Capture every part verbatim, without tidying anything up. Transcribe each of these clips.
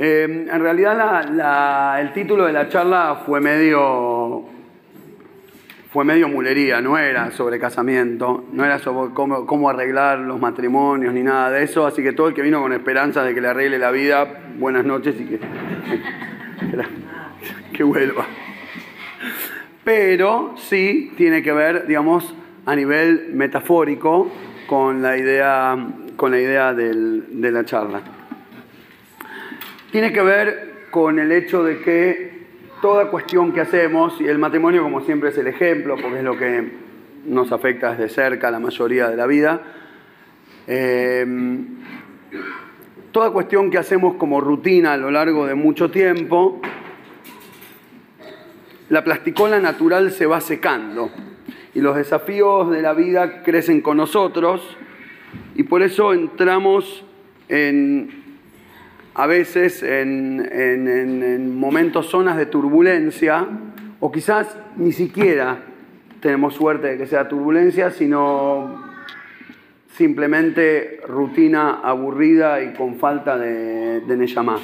Eh, en realidad la, la, el título de la charla fue medio, fue medio mulería, no era sobre casamiento, no era sobre cómo, cómo arreglar los matrimonios ni nada de eso, así que todo el que vino con esperanza de que le arregle la vida, buenas noches y que, que, que vuelva. Pero sí tiene que ver, digamos, a nivel metafórico con la idea, con la idea del, de la charla. Tiene que ver con el hecho de que toda cuestión que hacemos, y el matrimonio como siempre es el ejemplo, porque es lo que nos afecta desde cerca la mayoría de la vida, eh, toda cuestión que hacemos como rutina a lo largo de mucho tiempo, la plasticola natural se va secando y los desafíos de la vida crecen con nosotros y por eso entramos en... a veces en, en, en, en momentos, zonas de turbulencia, o quizás ni siquiera tenemos suerte de que sea turbulencia, sino simplemente rutina aburrida y con falta de, de neyamá.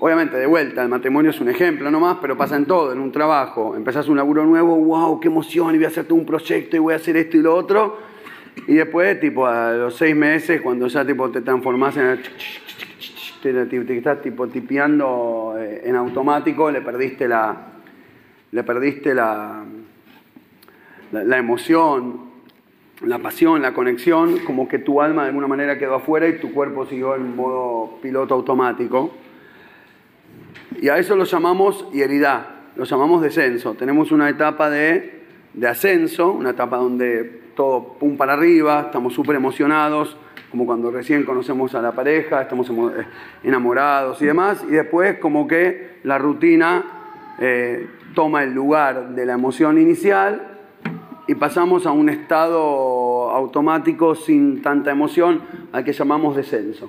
Obviamente, de vuelta, el matrimonio es un ejemplo nomás, pero pasa en todo, en un trabajo. Empezás un laburo nuevo, wow, qué emoción, y voy a hacer todo un proyecto, y voy a hacer esto y lo otro, y después, tipo, a los seis meses, cuando ya tipo, te transformás en... el... Te, te, te estás tipo tipeando en automático, le perdiste la, le perdiste la, la, la emoción, la pasión, la conexión, como que tu alma de alguna manera quedó afuera y tu cuerpo siguió en modo piloto automático. Y a eso lo llamamos hieridad, lo llamamos descenso. Tenemos una etapa de, de ascenso, una etapa donde todo pum para arriba, estamos súper emocionados, como cuando recién conocemos a la pareja, estamos enamorados y demás, y después como que la rutina eh, toma el lugar de la emoción inicial y pasamos a un estado automático sin tanta emoción, al que llamamos descenso.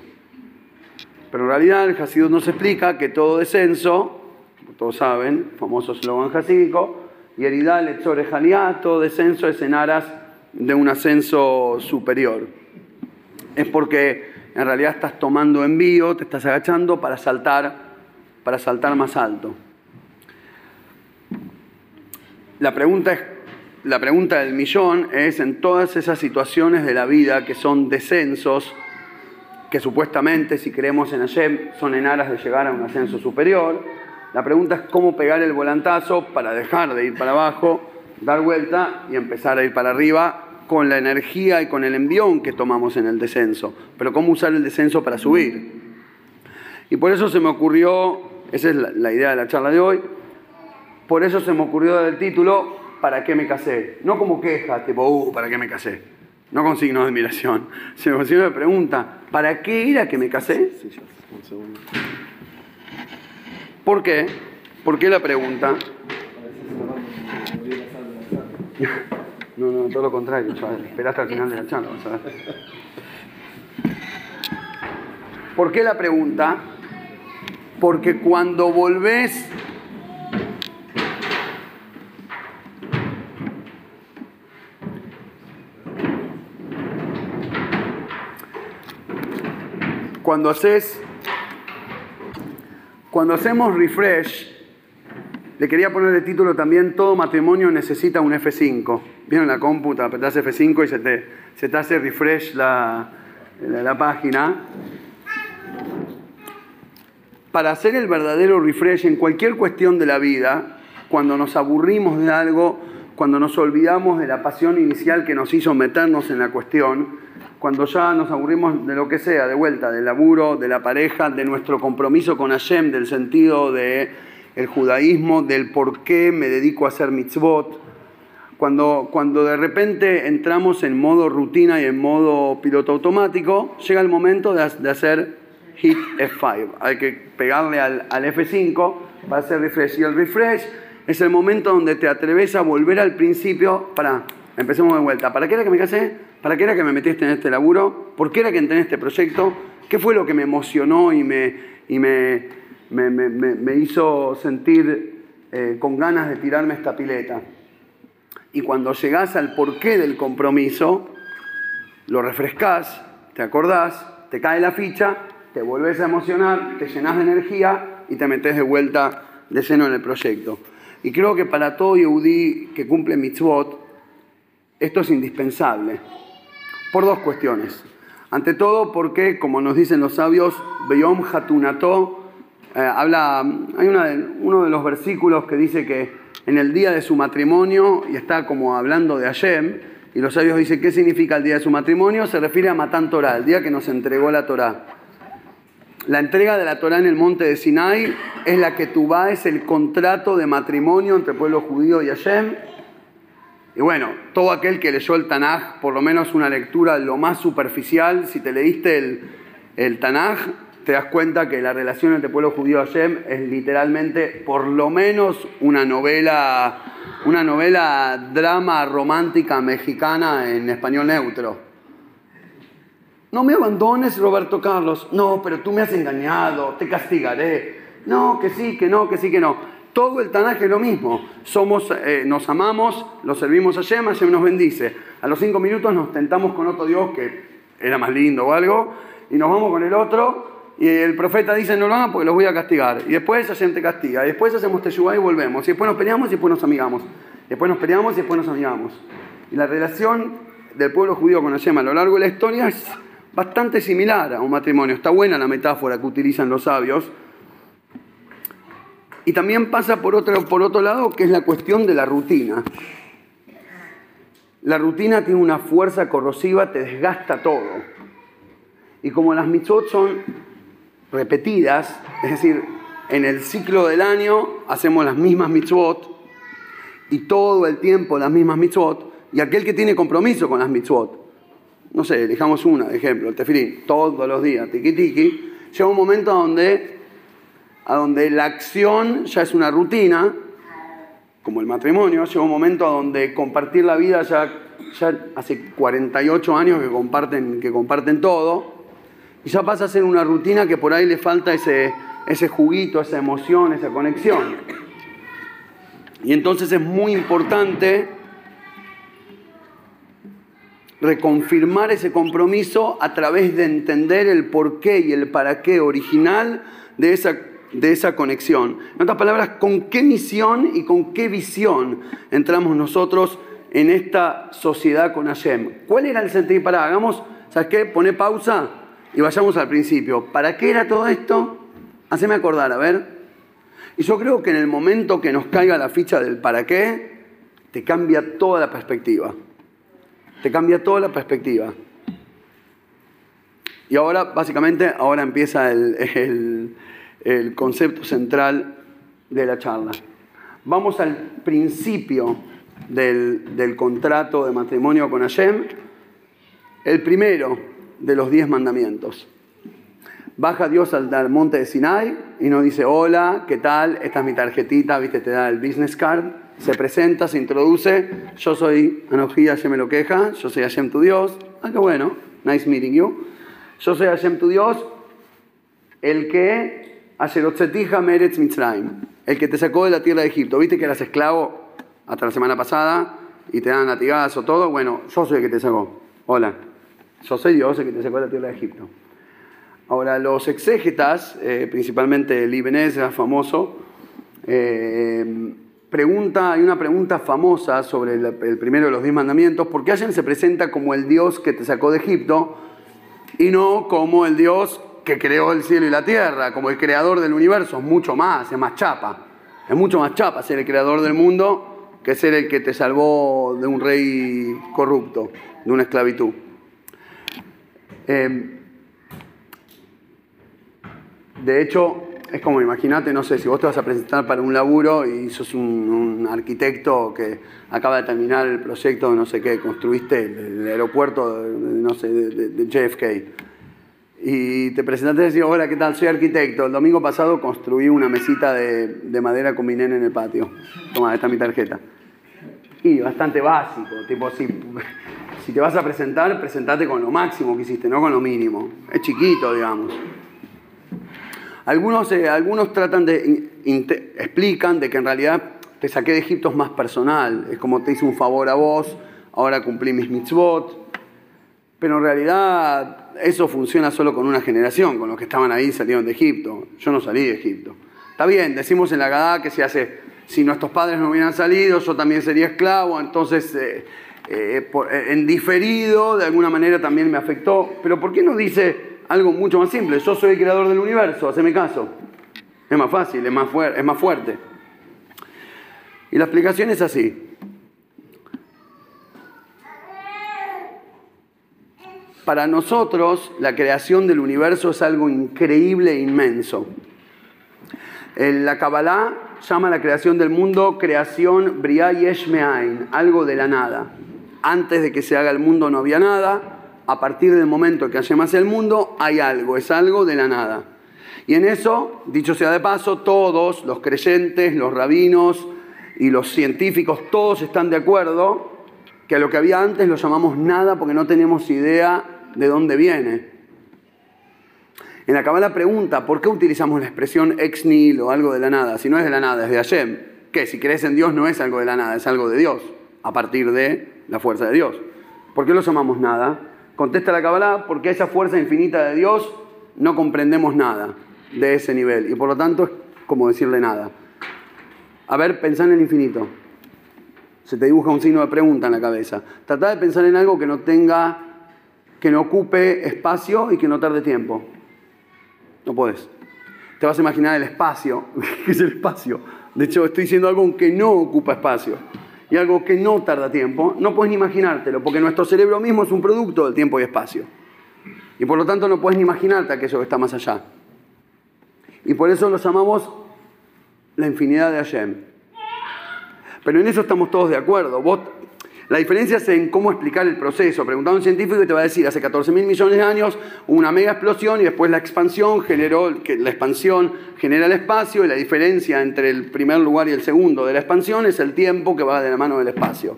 Pero en realidad el Jasidut nos explica que todo descenso, todos saben, famoso eslogan jasídico, y heridá letzoreh aliyá, todo descenso es en aras de un ascenso superior. Es porque en realidad estás tomando envío, te estás agachando para saltar, para saltar más alto. La pregunta, es, la pregunta del millón es, en todas esas situaciones de la vida que son descensos, que supuestamente, si creemos en Hashem, son en aras de llegar a un ascenso superior, la pregunta es cómo pegar el volantazo para dejar de ir para abajo, dar vuelta y empezar a ir para arriba, con la energía y con el envión que tomamos en el descenso, pero cómo usar el descenso para subir. Y por eso se me ocurrió, esa es la, la idea de la charla de hoy, por eso se me ocurrió del título, ¿para qué me casé? No como queja, tipo, uh, ¿para qué me casé? No con signos de admiración, sino con signos de pregunta, ¿para qué era que me casé? Sí, sí, un segundo. ¿Por qué? ¿Por qué la pregunta? No, no, todo lo contrario, chaval. Esperá hasta el final de la charla, vas a ver. ¿Por qué la pregunta? Porque cuando volvés... Cuando haces... Cuando hacemos refresh... Le quería poner de título también, todo matrimonio necesita un F cinco. Vieron la cómputa, apretás F cinco y se te, se te hace refresh la, la, la página. Para hacer el verdadero refresh en cualquier cuestión de la vida, cuando nos aburrimos de algo, cuando nos olvidamos de la pasión inicial que nos hizo meternos en la cuestión, cuando ya nos aburrimos de lo que sea, de vuelta, del laburo, de la pareja, de nuestro compromiso con Hashem, del sentido de... el judaísmo, del por qué me dedico a hacer mitzvot. Cuando, cuando de repente entramos en modo rutina y en modo piloto automático, llega el momento de, de hacer hit F cinco. Hay que pegarle al, al F cinco para hacer refresh. Y el refresh es el momento donde te atreves a volver al principio para... Empecemos de vuelta. ¿Para qué era que me casé? ¿Para qué era que me metiste en este laburo? ¿Por qué era que entré en este proyecto? ¿Qué fue lo que me emocionó y me... Y me Me, me, me hizo sentir eh, con ganas de tirarme esta pileta? Y cuando llegás al porqué del compromiso, lo refrescás, te acordás, te cae la ficha te volvés a emocionar, te llenás de energía y te metés de vuelta de lleno en el proyecto. Y creo que para todo Yehudí que cumple Mitzvot, esto es indispensable. Por dos cuestiones. Ante todo porque, como nos dicen los sabios, Beyom Hatunató, eh, habla, hay una de, uno de los versículos que dice que en el día de su matrimonio, y está como hablando de Hashem, y los sabios dicen, ¿qué significa el día de su matrimonio? Se refiere a Matán Torah, el día que nos entregó la Torah. La entrega de la Torah en el monte de Sinai es la que Tuvá, es el contrato de matrimonio entre el pueblo judío y Hashem. Y bueno, todo aquel que leyó el Tanaj, por lo menos una lectura lo más superficial, si te leíste el, el Tanaj, te das cuenta que la relación entre el pueblo judío y Hashem es literalmente, por lo menos, una novela, una novela drama romántica mexicana en español neutro. No me abandones, Roberto Carlos. No, pero tú me has engañado, te castigaré. No, que sí, que no, que sí, que no. Todo el Tanaj es lo mismo. Somos, eh, nos amamos, lo servimos a Hashem, Hashem nos bendice. A los cinco minutos nos tentamos con otro Dios que era más lindo o algo, y nos vamos con el otro, y el profeta dice, no lo hagan porque los voy a castigar. Y después Hashem te castiga, y después hacemos Teshuvá y volvemos. Y después nos peleamos y después nos amigamos. Y después nos peleamos y después nos amigamos. Y la relación del pueblo judío con Hashem a lo largo de la historia es bastante similar a un matrimonio. Está buena la metáfora que utilizan los sabios. Y también pasa por otro, por otro lado, que es la cuestión de la rutina. La rutina tiene una fuerza corrosiva, te desgasta todo. Y como las mitzvot son repetidas, es decir, en el ciclo del año hacemos las mismas mitzvot y todo el tiempo las mismas mitzvot, y aquel que tiene compromiso con las mitzvot, no sé, dejamos una, de ejemplo, el tefilín, todos los días, tiki tiki, llega un momento donde, a donde la acción ya es una rutina, como el matrimonio, llega un momento donde compartir la vida, ya, ya hace cuarenta y ocho años que comparten, que comparten todo, y ya pasa a ser una rutina que por ahí le falta ese, ese juguito, esa emoción, esa conexión. Y entonces es muy importante reconfirmar ese compromiso a través de entender el porqué y el para qué original de esa, de esa conexión. En otras palabras, con qué misión y con qué visión entramos nosotros en esta sociedad con Hashem. ¿Cuál era el sentido? Pará, hagamos, ¿sabes qué? Poné pausa y vayamos al principio. ¿Para qué era todo esto? Haceme acordar, a ver. Y yo creo que en el momento que nos caiga la ficha del para qué, te cambia toda la perspectiva. Te cambia toda la perspectiva. Y ahora, básicamente, ahora empieza el, el, el concepto central de la charla. Vamos al principio del, del contrato de matrimonio con Hashem, el primero de los diez mandamientos. Baja Dios al, al monte de Sinai y nos dice, hola, ¿qué tal? Esta es mi tarjetita, viste, te da el business card. Se presenta, se introduce, yo soy Anoji Hashem Elokeja, yo soy Hashem tu Dios. Ah, qué bueno, nice meeting you. Yo soy Hashem tu Dios, el que Asherotzetija Meretz Mitzrayim, el que te sacó de la tierra de Egipto. Viste que eras esclavo hasta la semana pasada y te dan latigazo, todo. Bueno, yo soy el que te sacó. Hola, yo soy Dios, el que te sacó de la tierra de Egipto. Ahora, los exégetas, eh, principalmente el Ibn Ezra, famoso, eh, Pregunta, hay una pregunta famosa sobre el, el primero de los diez mandamientos. ¿Por qué Hashem se presenta como el Dios que te sacó de Egipto y no como el Dios que creó el cielo y la tierra, como el creador del universo? Es mucho más, es más chapa. Es mucho más chapa ser el creador del mundo que ser el que te salvó de un rey corrupto, de una esclavitud. Eh, de hecho, es como, imagínate, no sé, si vos te vas a presentar para un laburo y sos un, un arquitecto que acaba de terminar el proyecto de no sé qué, construiste el, el aeropuerto de, no sé, de, de J F K. Y te presentaste y decís, hola, ¿qué tal? Soy arquitecto. El domingo pasado construí una mesita de, de madera con vinén en el patio. Tomá, esta es mi tarjeta. Y bastante básico, tipo, si, si te vas a presentar, presentate con lo máximo que hiciste, no con lo mínimo. Es chiquito, digamos. Algunos, eh, algunos tratan de, in, te, explican de que en realidad te saqué de Egipto es más personal. Es como te hice un favor a vos, ahora cumplí mis mitzvot. Pero en realidad eso funciona solo con una generación, con los que estaban ahí salieron de Egipto. Yo no salí de Egipto. Está bien, decimos en la Gadá que se hace, si nuestros padres no hubieran salido, yo también sería esclavo, entonces eh, eh, por, eh, en diferido de alguna manera también me afectó. Pero ¿por qué no dice algo mucho más simple? Yo soy el creador del universo, haceme caso. Es más fácil, es más, fuer- es más fuerte. Y la explicación es así. Para nosotros, la creación del universo es algo increíble e inmenso. La Kabbalah llama a la creación del mundo creación Briá Yesh Me'ain, algo de la nada. Antes de que se haga el mundo no había nada. A partir del momento que Hashem hace el mundo, hay algo, es algo de la nada. Y en eso, dicho sea de paso, todos los creyentes, los rabinos y los científicos, todos están de acuerdo que a lo que había antes lo llamamos nada porque no tenemos idea de dónde viene. En la Kabbalah pregunta, ¿por qué utilizamos la expresión ex nihilo, algo de la nada? Si no es de la nada, es de Hashem. ¿Qué? Si crees en Dios no es algo de la nada, es algo de Dios, a partir de la fuerza de Dios. ¿Por qué lo llamamos nada? Contesta la Kabbalah, porque esa fuerza infinita de Dios no comprendemos nada de ese nivel. Y por lo tanto es como decirle nada. A ver, pensá en el infinito. Se te dibuja un signo de pregunta en la cabeza. Tratá de pensar en algo que no tenga, que no ocupe espacio y que no tarde tiempo. No podés. Te vas a imaginar el espacio. ¿Qué es el espacio? De hecho, estoy diciendo algo que no ocupa espacio y algo que no tarda tiempo. No podés ni imaginártelo, porque nuestro cerebro mismo es un producto del tiempo y espacio. Y por lo tanto no podés ni imaginarte aquello que está más allá. Y por eso lo llamamos la infinidad de Hashem. Pero en eso estamos todos de acuerdo. Vos, la diferencia es en cómo explicar el proceso. Preguntá a un científico y te va a decir, hace catorce mil millones de años hubo una mega explosión y después la expansión generó, la expansión genera el espacio, y la diferencia entre el primer lugar y el segundo de la expansión es el tiempo que va de la mano del espacio.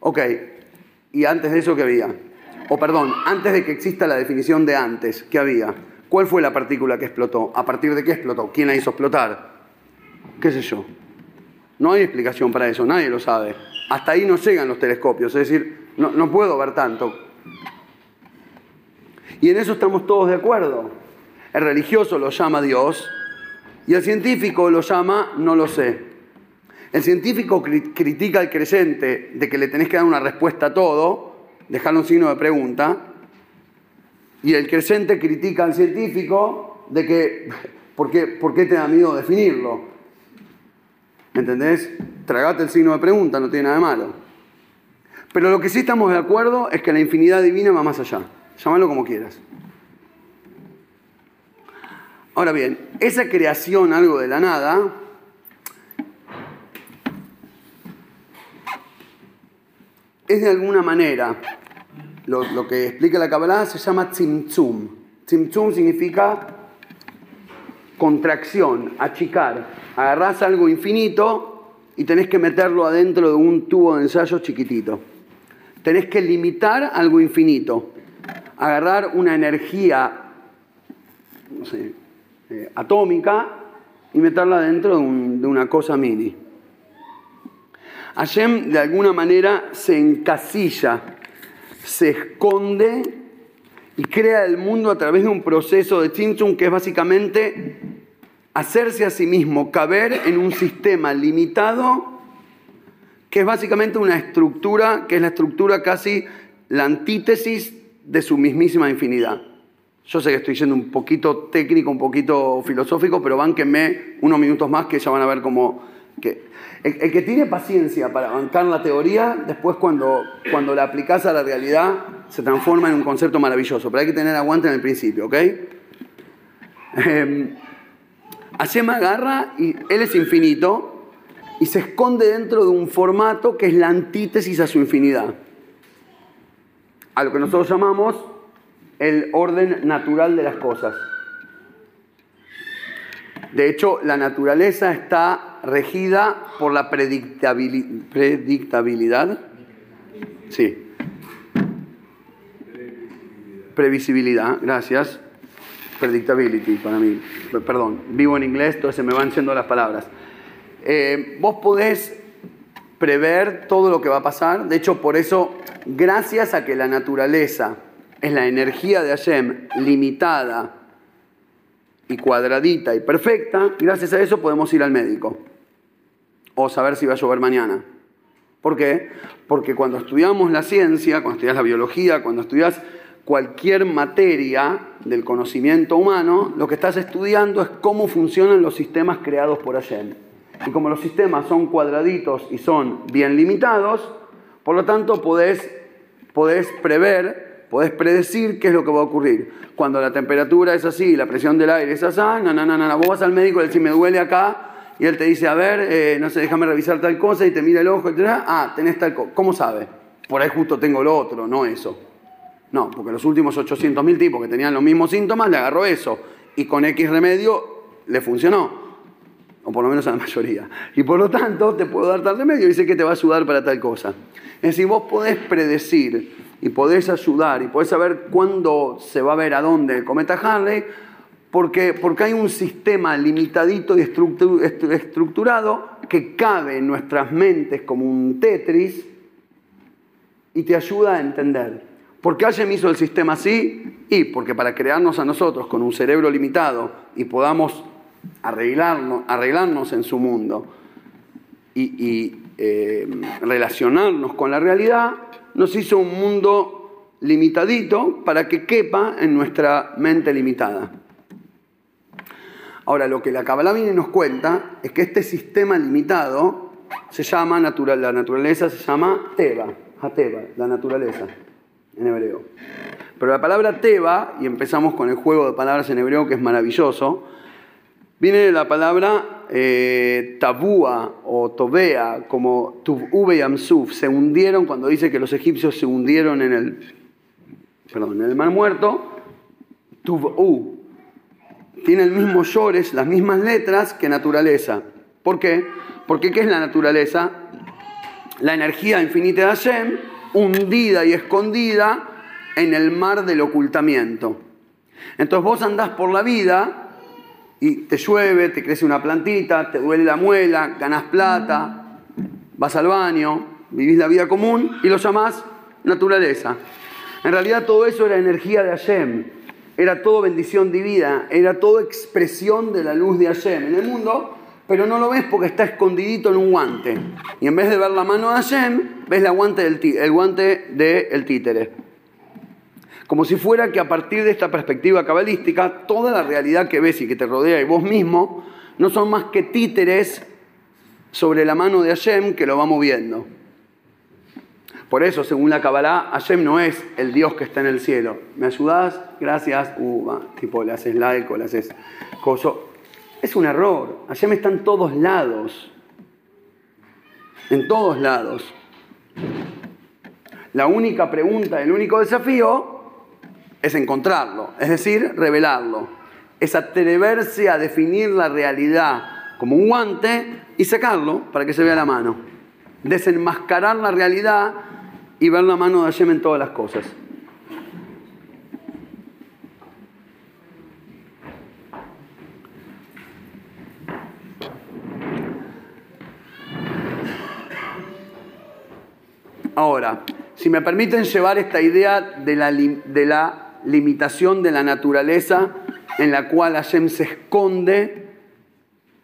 Ok, y antes de eso, ¿qué había? O perdón, antes de que exista la definición de antes, ¿qué había? ¿Cuál fue la partícula que explotó? ¿A partir de qué explotó? ¿Quién la hizo explotar? ¿Qué sé yo? No hay explicación para eso, nadie lo sabe. Hasta ahí no llegan los telescopios, es decir, no, no puedo ver tanto. Y en eso estamos todos de acuerdo. El religioso lo llama Dios y el científico lo llama no lo sé. El científico cri- critica al creyente de que le tenés que dar una respuesta a todo, dejarle un signo de pregunta, y el creyente critica al científico de que, ¿por qué, por qué te da miedo definirlo? ¿Entendés? Tragate el signo de pregunta, no tiene nada de malo. Pero lo que sí estamos de acuerdo es que la infinidad divina va más allá. Llámalo como quieras. Ahora bien, esa creación, algo de la nada, es de alguna manera, lo, lo que explica la Kabbalah se llama Tzimtzum. Tzimtzum significa contracción, achicar. Agarrás algo infinito y tenés que meterlo adentro de un tubo de ensayo chiquitito. Tenés que limitar algo infinito. Agarrar una energía, no sé, eh, atómica y meterla dentro de, un, de una cosa mini. Hashem de alguna manera se encasilla, se esconde y crea el mundo a través de un proceso de Tzimtzum que es básicamente hacerse a sí mismo, caber en un sistema limitado que es básicamente una estructura, que es la estructura casi la antítesis de su mismísima infinidad. Yo sé que estoy siendo un poquito técnico, un poquito filosófico, pero bánquenme unos minutos más que ya van a ver cómo... Que... El, el que tiene paciencia para bancar la teoría, después cuando, cuando la aplicás a la realidad, se transforma en un concepto maravilloso, pero hay que tener aguante en el principio, ¿ok? Eh... Hashem agarra, y él es infinito, y se esconde dentro de un formato que es la antítesis a su infinidad. A lo que nosotros llamamos el orden natural de las cosas. De hecho, la naturaleza está regida por la predictabili- predictabilidad. Sí. Previsibilidad, gracias. Predictability para mí, perdón, vivo en inglés, entonces se me van yendo las palabras. Eh, vos podés prever todo lo que va a pasar. De hecho, por eso, gracias a que la naturaleza es la energía de Hashem limitada y cuadradita y perfecta, gracias a eso podemos ir al médico o saber si va a llover mañana. ¿Por qué? Porque cuando estudiamos la ciencia, cuando estudias la biología, cuando estudias cualquier materia del conocimiento humano, lo que estás estudiando es cómo funcionan los sistemas creados por Hashem. Y como los sistemas son cuadraditos y son bien limitados, por lo tanto podés, podés prever, podés predecir qué es lo que va a ocurrir. Cuando la temperatura es así, la presión del aire es así, no, no, no, no. Vos vas al médico y le decís, me duele acá, y él te dice, a ver, eh, no sé, déjame revisar tal cosa, y te mira el ojo, y te dice, ah, tenés tal cosa. ¿Cómo sabe? Por ahí justo tengo lo otro, no eso. No, porque los últimos ochocientos mil tipos que tenían los mismos síntomas, le agarró eso, y con X remedio le funcionó. O por lo menos a la mayoría. Y por lo tanto, te puedo dar tal remedio y sé que te va a ayudar para tal cosa. Es decir, vos podés predecir y podés ayudar y podés saber cuándo se va a ver a dónde el cometa Halley, porque, porque hay un sistema limitadito y estructur, estructurado que cabe en nuestras mentes como un Tetris y te ayuda a entender. ¿Por qué Hashem hizo el sistema así? Y porque para crearnos a nosotros con un cerebro limitado y podamos Arreglarnos, arreglarnos en su mundo y, y eh, relacionarnos con la realidad, nos hizo un mundo limitadito para que quepa en nuestra mente limitada. Ahora, lo que la Kabbalah viene y nos cuenta es que este sistema limitado se llama natural, la naturaleza se llama Teva, Hateva, la naturaleza en hebreo. Pero la palabra Teva, y empezamos con el juego de palabras en hebreo que es maravilloso, viene de la palabra eh, tabúa o tobea, como tub'u yamsuf, se hundieron cuando dice que los egipcios se hundieron en el, perdón, en el mar muerto. Tub'u. Tiene el mismo llores, las mismas letras que naturaleza. ¿Por qué? Porque ¿qué es la naturaleza? La energía infinita de Hashem, hundida y escondida en el mar del ocultamiento. Entonces vos andás por la vida y te llueve, te crece una plantita, te duele la muela, ganás plata, vas al baño, vivís la vida común y lo llamás naturaleza. En realidad todo eso era energía de Hashem, era todo bendición divina, era todo expresión de la luz de Hashem en el mundo, pero no lo ves porque está escondidito en un guante. Y en vez de ver la mano de Hashem, ves la guante del tí- el guante del títere. Como si fuera que a partir de esta perspectiva cabalística, toda la realidad que ves y que te rodea y vos mismo, no son más que títeres sobre la mano de Hashem que lo va moviendo. Por eso, según la Kabbalah, Hashem no es el Dios que está en el cielo. ¿Me ayudás? Gracias. Uh, va. Tipo, le haces like o le haces coso. Es un error. Hashem está en todos lados. En todos lados. La única pregunta, el único desafío es encontrarlo, es decir, revelarlo. Es atreverse a definir la realidad como un guante y sacarlo para que se vea la mano. Desenmascarar la realidad y ver la mano de Hashem en todas las cosas. Ahora, si me permiten llevar esta idea de la, de la limitación de la naturaleza en la cual Hashem se esconde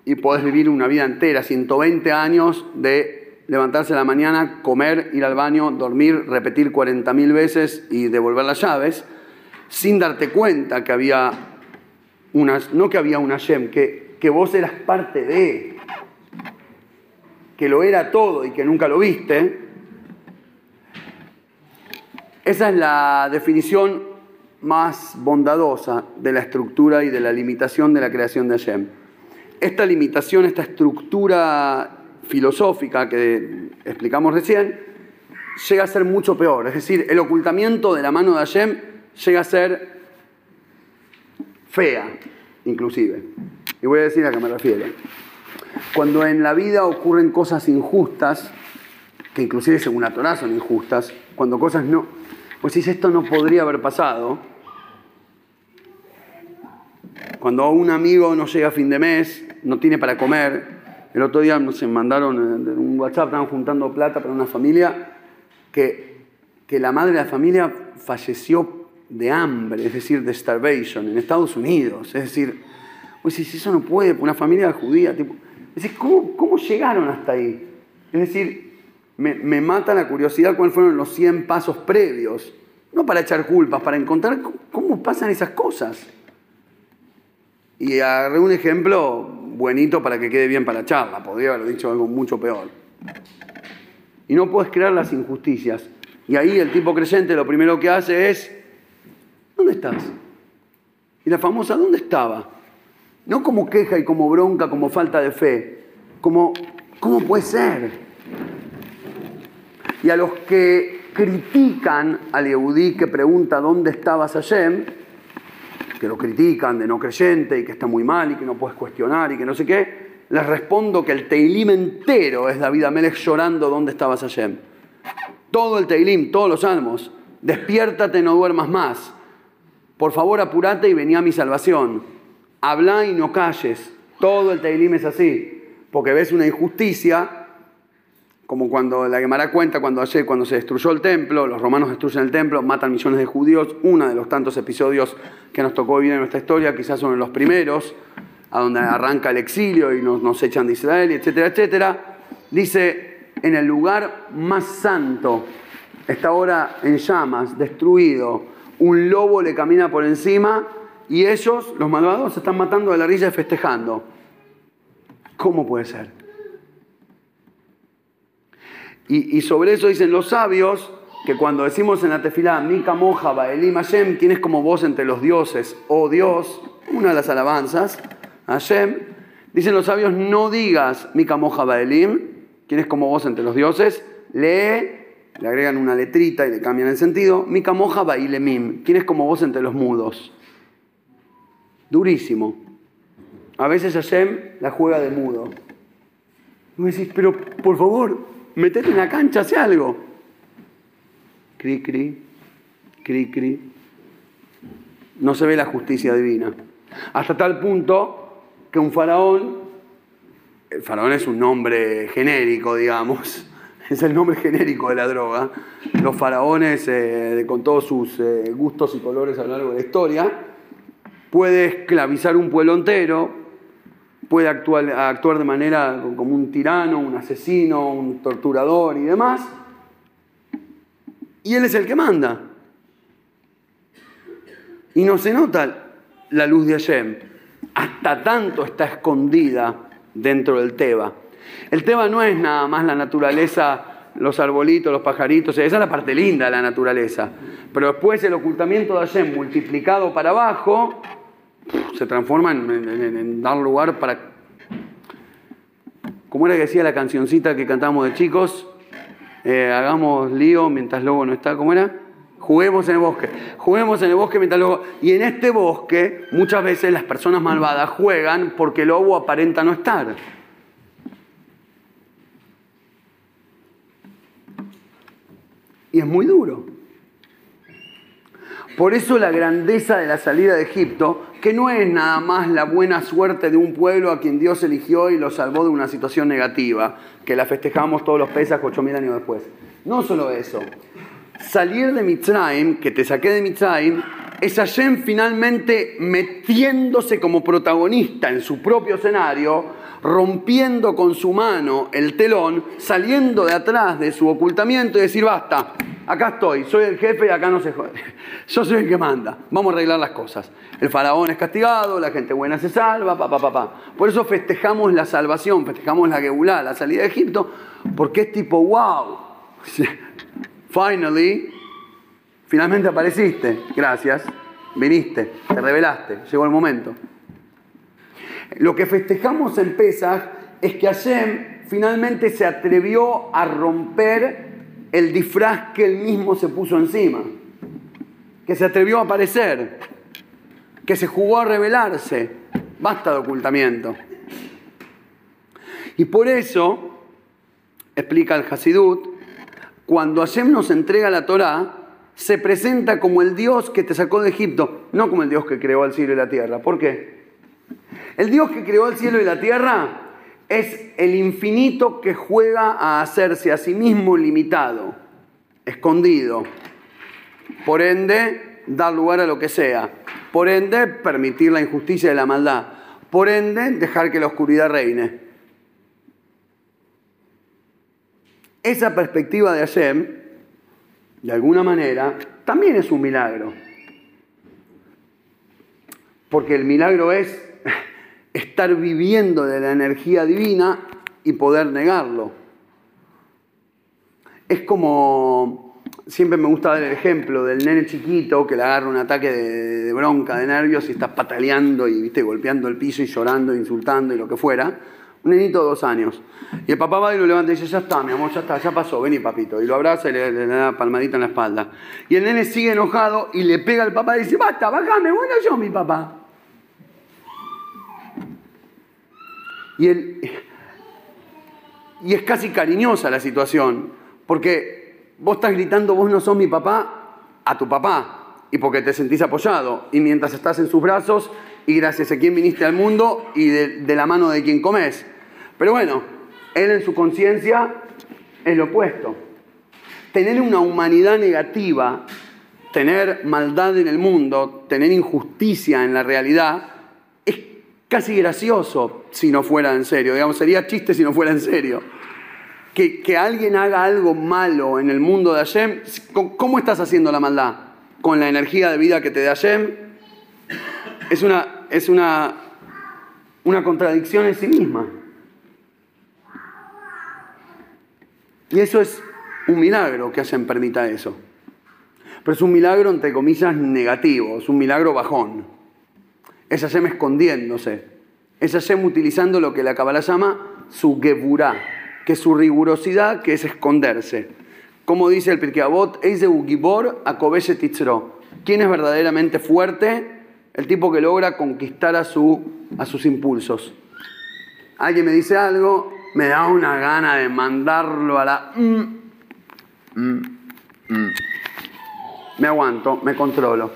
y podés vivir una vida entera, ciento veinte años de levantarse a la mañana, comer, ir al baño, dormir, repetir cuarenta mil veces y devolver las llaves, sin darte cuenta que había una, no que había una Hashem, que, que vos eras parte de, que lo era todo y que nunca lo viste. Esa es la definición más bondadosa de la estructura y de la limitación de la creación de Hashem. Esta limitación, esta estructura filosófica que explicamos recién, llega a ser mucho peor. Es decir, el ocultamiento de la mano de Hashem llega a ser fea, inclusive. Y voy a decir a qué me refiero. Cuando en la vida ocurren cosas injustas, que inclusive según la Torah son injustas, cuando cosas no... Pues si esto no podría haber pasado, cuando un amigo no llega a fin de mes, no tiene para comer, El otro día nos mandaron un WhatsApp, estaban juntando plata para una familia que, que la madre de la familia falleció de hambre, es decir, de starvation, en Estados Unidos. Es decir, pues eso no puede, una familia judía. Tipo, es decir, ¿cómo, ¿cómo llegaron hasta ahí? Es decir, me, me mata la curiosidad cuáles fueron los cien pasos previos. No para echar culpas, para encontrar cómo pasan esas cosas. Y agarré un ejemplo buenito para que quede bien para la charla. Podría haber dicho algo mucho peor. Y no puedes crear las injusticias. Y ahí el tipo creyente lo primero que hace es... ¿Dónde estás? Y la famosa, ¿dónde estaba? No como queja y como bronca, como falta de fe. Como, ¿cómo puede ser? Y a los que... critican al Yehudí que pregunta dónde estabas Hashem, que lo critican de no creyente y que está muy mal y que no puedes cuestionar y que no sé qué, les respondo que el Tehilim entero es David Amelech llorando dónde estabas Hashem. Todo el Tehilim, todos los salmos. Despiértate, no duermas más. Por favor, apurate y vení a mi salvación. Habla y no calles. Todo el Tehilim es así. Porque ves una injusticia... Como cuando la Gemara cuenta, cuando, ayer, cuando se destruyó el templo, los romanos destruyen el templo, matan millones de judíos, uno de los tantos episodios que nos tocó vivir en nuestra historia, quizás son los primeros, a donde arranca el exilio y nos, nos echan de Israel, etcétera, etcétera. Dice, en el lugar más santo, está ahora en llamas, destruido, un lobo le camina por encima y ellos, los malvados, se están matando de la risa y festejando. ¿Cómo puede ser? Y, y sobre eso dicen los sabios que cuando decimos en la tefilá Mika Moja, Baelim Hashem, ¿quién es como vos entre los dioses? Oh Dios, una de las alabanzas, Hashem. Dicen los sabios, no digas Mika Moja, Baelim, ¿quién es como vos entre los dioses? Lee, le agregan una letrita y le cambian el sentido. Mika Moja, Baelemim, ¿quién es como vos entre los mudos? Durísimo. A veces Hashem la juega de mudo. Y me decís, pero por favor... metete en la cancha, hace algo. Cri, cri, cri, cri. No se ve la justicia divina. Hasta tal punto que un faraón, el faraón es un nombre genérico, digamos, es el nombre genérico de la droga. Los faraones, eh, con todos sus eh, gustos y colores a lo largo de la historia, puede esclavizar un pueblo entero, puede actuar, actuar de manera como un tirano, un asesino, un torturador y demás. Y él es el que manda. Y no se nota la luz de Hashem. Hasta tanto está escondida dentro del Teva. El Teva no es nada más la naturaleza, los arbolitos, los pajaritos. Esa es la parte linda de la naturaleza. Pero después el ocultamiento de Hashem multiplicado para abajo... se transforma en, en, en dar lugar para... Como era que decía la cancioncita que cantábamos de chicos, eh, hagamos lío mientras Lobo no está, ¿cómo era? Juguemos en el bosque, juguemos en el bosque mientras Lobo... Y en este bosque muchas veces las personas malvadas juegan porque Lobo aparenta no estar. Y es muy duro. Por eso la grandeza de la salida de Egipto, que no es nada más la buena suerte de un pueblo a quien Dios eligió y lo salvó de una situación negativa, que la festejamos todos los Pesach ocho mil años después. No solo eso. Salir de Mitzrayim, que te saqué de Mitzrayim, es Hashem finalmente metiéndose como protagonista en su propio escenario, rompiendo con su mano el telón, saliendo de atrás de su ocultamiento y decir, basta... acá estoy, soy el jefe y acá no se jode. Yo soy el que manda. Vamos a arreglar las cosas. El faraón es castigado, la gente buena se salva, pa, pa, pa, pa. Por eso festejamos la salvación, festejamos la Geulá, la salida de Egipto, porque es tipo, wow. Finally, finalmente apareciste. Gracias. Viniste, te revelaste, llegó el momento. Lo que festejamos en Pesach es que Hashem finalmente se atrevió a romper el disfraz que él mismo se puso encima, que se atrevió a aparecer, que se jugó a revelarse. Basta de ocultamiento. Y por eso, explica el Jasidut, cuando Hashem nos entrega la Torah, se presenta como el Dios que te sacó de Egipto, no como el Dios que creó el cielo y la tierra. ¿Por qué? El Dios que creó el cielo y la tierra es el infinito que juega a hacerse a sí mismo limitado, escondido. Por ende, dar lugar a lo que sea. Por ende, permitir la injusticia y la maldad. Por ende, dejar que la oscuridad reine. Esa perspectiva de Hashem, de alguna manera, también es un milagro. Porque el milagro es estar viviendo de la energía divina y poder negarlo. Es como... Siempre me gusta dar el ejemplo del nene chiquito que le agarra un ataque de, de bronca, de nervios, y está pataleando y, ¿viste?, golpeando el piso y llorando, insultando y lo que fuera. Un nenito de dos años. Y el papá va y lo levanta y dice, ya está, mi amor, ya está, ya pasó, vení, papito. Y lo abraza y le, le da palmadita en la espalda. Y el nene sigue enojado y le pega al papá y dice, basta, bájame, bueno yo, mi papá. Y, el, y es casi cariñosa la situación, porque vos estás gritando, vos no sos mi papá, a tu papá, y porque te sentís apoyado, y mientras estás en sus brazos, y gracias a quien viniste al mundo, y de, de la mano de quien comés. Pero bueno, él en su conciencia es lo opuesto. Tener una humanidad negativa, tener maldad en el mundo, tener injusticia en la realidad, casi gracioso si no fuera en serio, digamos, sería chiste si no fuera en serio. Que, que alguien haga algo malo en el mundo de Hashem, ¿cómo estás haciendo la maldad? Con la energía de vida que te da Hashem, es una, es una, una contradicción en sí misma. Y eso es un milagro que Hashem permita eso. Pero es un milagro, entre comillas, negativo, es un milagro bajón. Es Hashem escondiéndose. Es Hashem utilizando lo que la Kabbalah llama su Geburá, que es su rigurosidad, que es esconderse. Como dice el Pirkei Avot, ¿quién es verdaderamente fuerte? El tipo que logra conquistar a, su, a sus impulsos. Alguien me dice algo, me da una gana de mandarlo a la... Mm, mm, mm. Me aguanto, me controlo.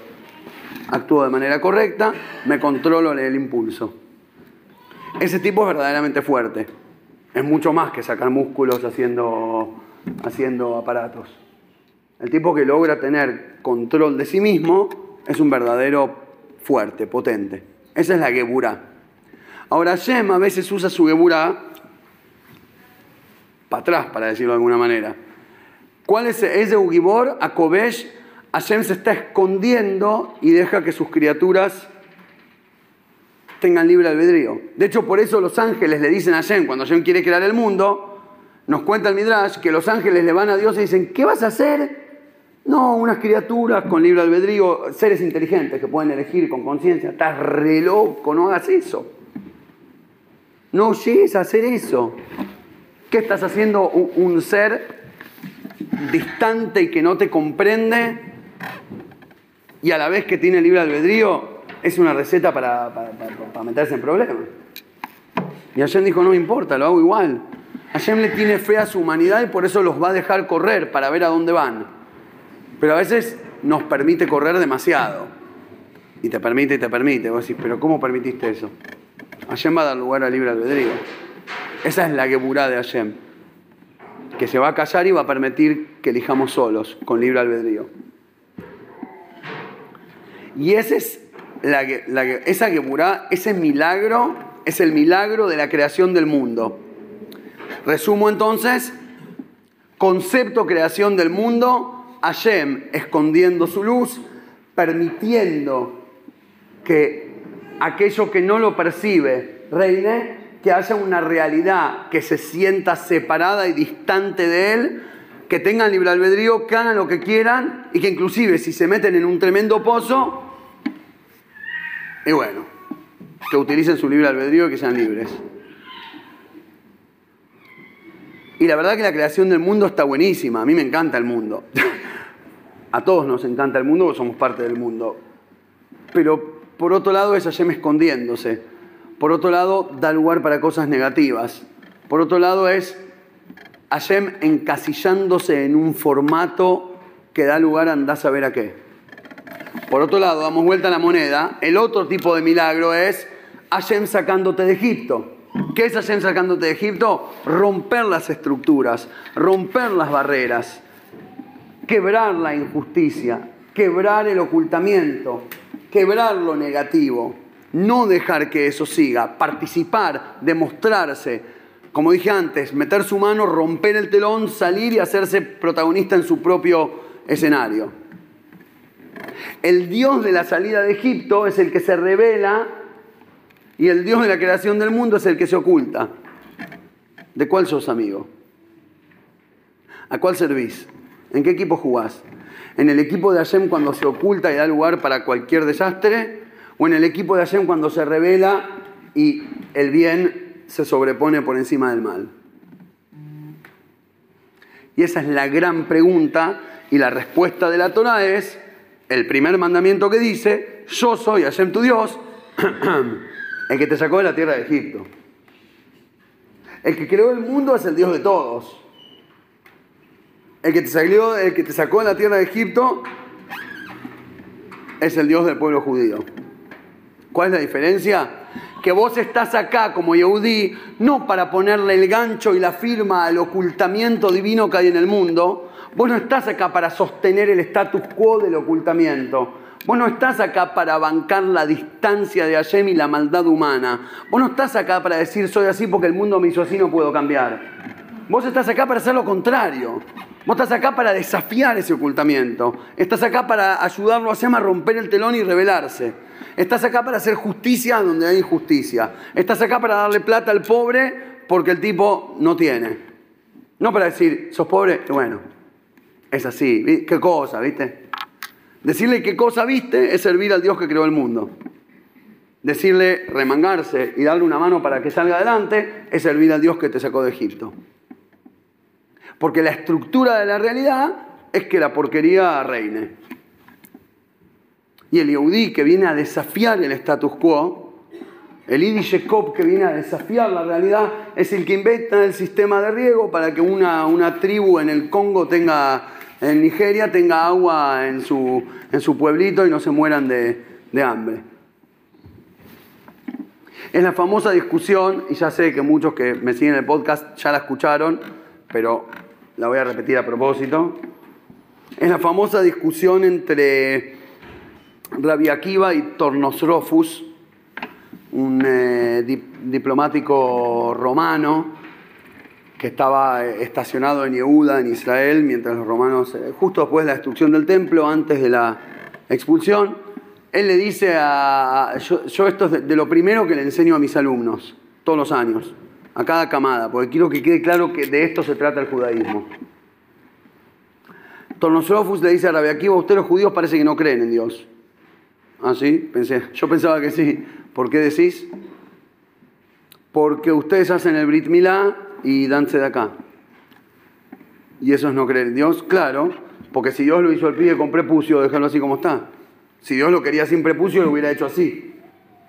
Actúo de manera correcta, me controlo el impulso. Ese tipo es verdaderamente fuerte. Es mucho más que sacar músculos haciendo, haciendo aparatos. El tipo que logra tener control de sí mismo es un verdadero fuerte, potente. Esa es la Geburá. Ahora, Hashem a veces usa su Geburá para atrás, para decirlo de alguna manera. ¿Cuál es ese Ugibor? Akobesh. Hashem se está escondiendo y deja que sus criaturas tengan libre albedrío. De hecho, por eso los ángeles le dicen a Hashem, cuando Hashem quiere crear el mundo, nos cuenta el Midrash que los ángeles le van a Dios y dicen, ¿qué vas a hacer? No, unas criaturas con libre albedrío, seres inteligentes que pueden elegir con conciencia. Estás re loco, no hagas eso. No llegues a hacer eso. ¿Qué estás haciendo un ser distante y que no te comprende? Y a la vez que tiene libre albedrío, es una receta para, para, para, para meterse en problemas. Y Hashem dijo, no me importa, lo hago igual. Hashem le tiene fe a su humanidad y por eso los va a dejar correr para ver a dónde van. Pero a veces nos permite correr demasiado. Y te permite y te permite. Vos decís, pero ¿cómo permitiste eso? Hashem va a dar lugar al libre albedrío. Esa es la Geburá de Hashem. Que se va a callar y va a permitir que elijamos solos, con libre albedrío. Y ese es la, la, esa Geburá, ese milagro, es el milagro de la creación del mundo. Resumo entonces, concepto creación del mundo, Hashem escondiendo su luz, permitiendo que aquello que no lo percibe reine, que haya una realidad que se sienta separada y distante de él, que tengan libre albedrío, que hagan lo que quieran y que inclusive si se meten en un tremendo pozo, y bueno, que utilicen su libre albedrío y que sean libres. Y la verdad que la creación del mundo está buenísima. A mí me encanta el mundo. A todos nos encanta el mundo porque somos parte del mundo. Pero por otro lado es Hashem escondiéndose. Por otro lado, da lugar para cosas negativas. Por otro lado, es Hashem encasillándose en un formato que da lugar a andar a saber a qué. Por otro lado, damos vuelta a la moneda. El otro tipo de milagro es Hashem sacándote de Egipto. ¿Qué es Hashem sacándote de Egipto? Romper las estructuras, romper las barreras, quebrar la injusticia, quebrar el ocultamiento, quebrar lo negativo, no dejar que eso siga, participar, demostrarse. Como dije antes, meter su mano, romper el telón, salir y hacerse protagonista en su propio escenario. El Dios de la salida de Egipto es el que se revela y el Dios de la creación del mundo es el que se oculta. ¿De cuál sos amigo? ¿A cuál servís? ¿En qué equipo jugás? ¿En el equipo de Hashem cuando se oculta y da lugar para cualquier desastre? ¿O en el equipo de Hashem cuando se revela y el bien se sobrepone por encima del mal? Y esa es la gran pregunta, y la respuesta de la Torah es el primer mandamiento que dice: yo soy Hashem tu Dios, el que te sacó de la tierra de Egipto. El que creó el mundo es el Dios de todos. El que te salió, el que te sacó de la tierra de Egipto es el Dios del pueblo judío. ¿Cuál es la diferencia? Que vos estás acá como Yehudí no para ponerle el gancho y la firma al ocultamiento divino que hay en el mundo. Vos no estás acá para sostener el status quo del ocultamiento. Vos no estás acá para bancar la distancia de Hashem y la maldad humana. Vos no estás acá para decir soy así porque el mundo me hizo así, no puedo cambiar. Vos estás acá para hacer lo contrario. Vos estás acá para desafiar ese ocultamiento. Estás acá para ayudarlo a Hashem a romper el telón y rebelarse. Estás acá para hacer justicia donde hay injusticia. Estás acá para darle plata al pobre porque el tipo no tiene. No para decir, sos pobre, bueno, es así. ¿Qué cosa, viste? Decirle qué cosa viste es servir al Dios que creó el mundo. Decirle remangarse y darle una mano para que salga adelante es servir al Dios que te sacó de Egipto. Porque la estructura de la realidad es que la porquería reine. Y el Yehudí que viene a desafiar el status quo, el Idishkeit que viene a desafiar la realidad, es el que inventa el sistema de riego para que una, una tribu en el Congo tenga, en Nigeria, tenga agua en su, en su pueblito y no se mueran de, de hambre. Es la famosa discusión, y ya sé que muchos que me siguen en el podcast ya la escucharon, pero la voy a repetir a propósito. Es la famosa discusión entre Rabi Akiva y Turnus Rufus, un eh, dip diplomático romano que estaba estacionado en Yehuda, en Israel, mientras los romanos, eh, justo después de la destrucción del templo, antes de la expulsión, él le dice a... a yo, yo esto es de, de lo primero que le enseño a mis alumnos, todos los años, a cada camada, porque quiero que quede claro que de esto se trata el judaísmo. Turnus Rufus le dice a Rabi Akiva: ustedes los judíos parece que no creen en Dios. Ah, sí, pensé. Yo pensaba que sí. ¿Por qué decís? Porque ustedes hacen el Brit Milá y dan Chedaká. ¿Y eso es no creer en Dios? Claro, porque si Dios lo hizo al pibe con prepucio, déjalo así como está. Si Dios lo quería sin prepucio, lo hubiera hecho así.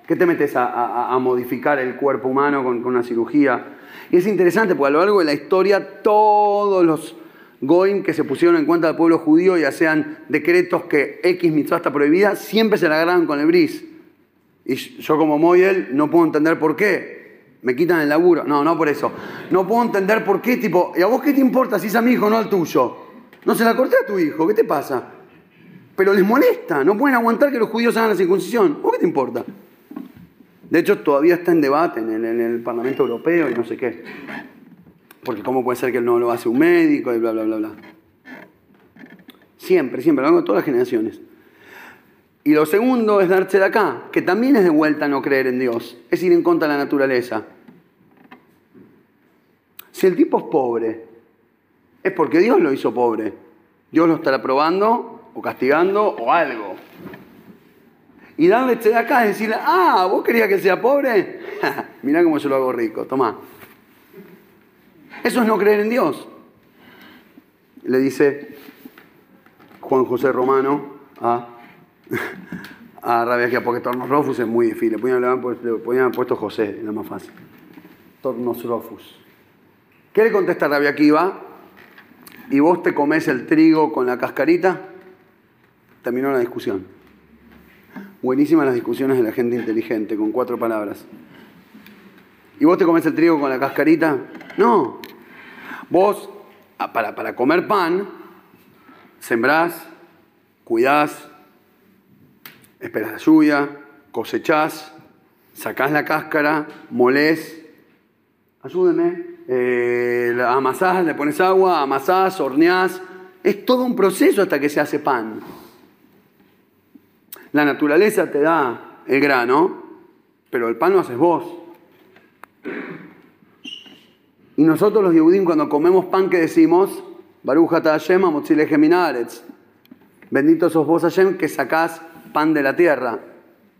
¿Qué te metes a, a, a modificar el cuerpo humano con, con una cirugía? Y es interesante porque a lo largo de la historia todos los Goim que se pusieron en cuenta del pueblo judío, ya sean decretos que X mitzvah está prohibida, siempre se la agarran con el bris. Y yo como Moyel no puedo entender por qué. Me quitan el laburo. No, no por eso. No puedo entender por qué, tipo, ¿y a vos qué te importa si es a mi hijo o no al tuyo? No se la corté a tu hijo, ¿qué te pasa? Pero les molesta, no pueden aguantar que los judíos hagan la circuncisión. ¿Vos qué te importa? De hecho, todavía está en debate en el, en el Parlamento Europeo y no sé qué. Porque cómo puede ser que no lo hace un médico y bla, bla, bla, bla. Siempre, siempre, lo hago todas las generaciones. Y lo segundo es darse de acá, que también es de vuelta a no creer en Dios. Es ir en contra de la naturaleza. Si el tipo es pobre, es porque Dios lo hizo pobre. Dios lo estará probando o castigando o algo. Y darle de acá es decir, ah, ¿vos querías que sea pobre? Mirá cómo yo lo hago rico, tomá. Eso es no creer en Dios. Le dice Juan José Romano a, a Rabi Akiva, porque Turnus Rufus es muy difícil. Le podían haber puesto José, era más fácil. Turnus Rufus. ¿Qué le contesta Rabi Akiva? ¿Y vos te comés el trigo con la cascarita? Terminó la discusión. Buenísimas las discusiones de la gente inteligente, con cuatro palabras. ¿Y vos te comés el trigo con la cascarita? No. Vos, para, para comer pan, sembrás, cuidás, esperás la lluvia, cosechás, sacás la cáscara, molés, ayúdenme, eh, la amasás, le pones agua, amasás, horneás. Es todo un proceso hasta que se hace pan. La naturaleza te da el grano, pero el pan lo haces vos. Y nosotros los Yehudim, cuando comemos pan, ¿qué decimos? Baruj atah Hashem, amotzilejem min haaretz. Bendito sos vos, Hashem, que sacás pan de la tierra.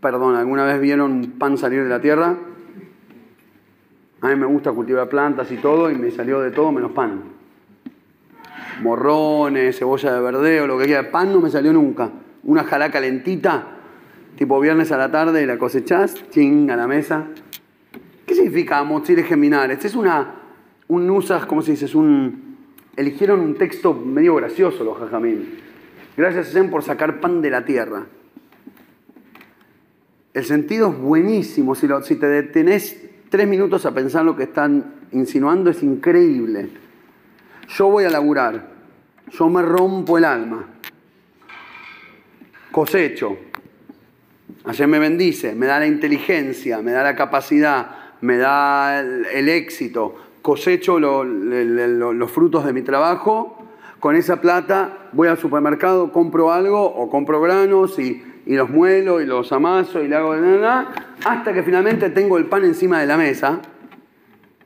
Perdón, ¿alguna vez vieron un pan salir de la tierra? A mí me gusta cultivar plantas y todo, y me salió de todo menos pan. Morrones, cebolla de verdeo, lo que quiera. Pan no me salió nunca. Una jalá calentita, tipo viernes a la tarde, y la cosechás, ching, a la mesa. ¿Qué significa amotzilejem min haaretz? Es una... un nusaj, ¿cómo se dice? Es un... Eligieron un texto medio gracioso los jajamín. Gracias a Hashem por sacar pan de la tierra. El sentido es buenísimo. Si, lo, si te detenés tres minutos a pensar lo que están insinuando, es increíble. Yo voy a laburar. Yo me rompo el alma. Cosecho. Hashem me bendice. Me da la inteligencia, me da la capacidad, me da el, el éxito. Cosecho lo, lo, lo, los frutos de mi trabajo, con esa plata voy al supermercado, compro algo o compro granos y, y los muelo y los amaso y le hago nada, hasta que finalmente tengo el pan encima de la mesa.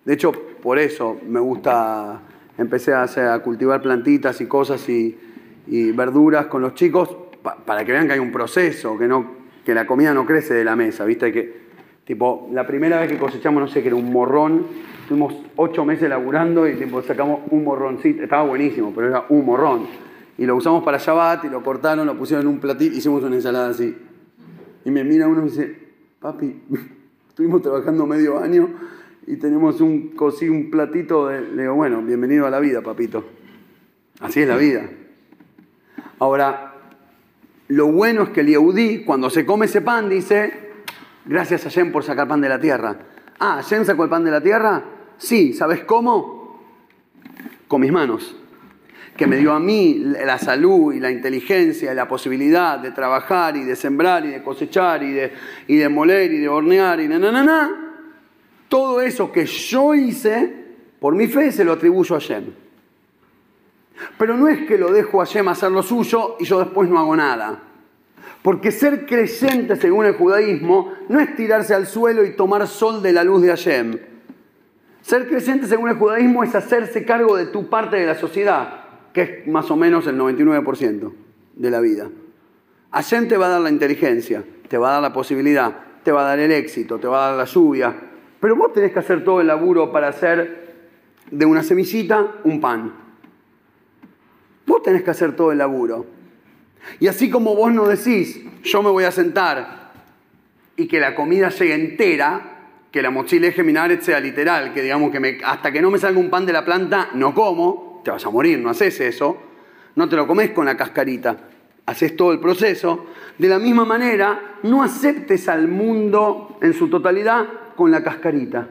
De hecho, por eso me gusta, empecé a, hacer, a cultivar plantitas y cosas y, y verduras con los chicos, pa, para que vean que hay un proceso, que, no, que la comida no crece de la mesa, ¿viste? Que, tipo, la primera vez que cosechamos, no sé, que era un morrón, estuvimos ocho meses laburando y tipo, sacamos un morroncito, estaba buenísimo, pero era un morrón. Y lo usamos para Shabbat y lo cortaron, lo pusieron en un platillo, hicimos una ensalada así. Y me mira uno y me dice, papi, estuvimos trabajando medio año y tenemos un, cosí, un platito de... Le digo, bueno, bienvenido a la vida, papito. Así es la vida. Ahora, lo bueno es que el Yehudí, cuando se come ese pan, dice... Gracias a Hashem por sacar pan de la tierra. Ah, ¿Hashem sacó el pan de la tierra? Sí, ¿sabes cómo? Con mis manos. Que me dio a mí la salud y la inteligencia y la posibilidad de trabajar y de sembrar y de cosechar y de, y de moler y de hornear y na, na, na, na. Todo eso que yo hice, por mi fe, se lo atribuyo a Hashem. Pero no es que lo dejo a Hashem hacer lo suyo y yo después no hago nada. Porque ser creyente, según el judaísmo, no es tirarse al suelo y tomar sol de la luz de Hashem. Ser creyente, según el judaísmo, es hacerse cargo de tu parte de la sociedad, que es más o menos el noventa y nueve por ciento de la vida. Hashem te va a dar la inteligencia, te va a dar la posibilidad, te va a dar el éxito, te va a dar la lluvia. Pero vos tenés que hacer todo el laburo para hacer de una semillita un pan. Vos tenés que hacer todo el laburo. Y así como vos no decís, yo me voy a sentar y que la comida llegue entera, que la amotzilejem min haaretz sea literal, que digamos que me, hasta que no me salga un pan de la planta, no como, te vas a morir, no haces eso, no te lo comes con la cascarita, haces todo el proceso. De la misma manera, no aceptes al mundo en su totalidad con la cascarita.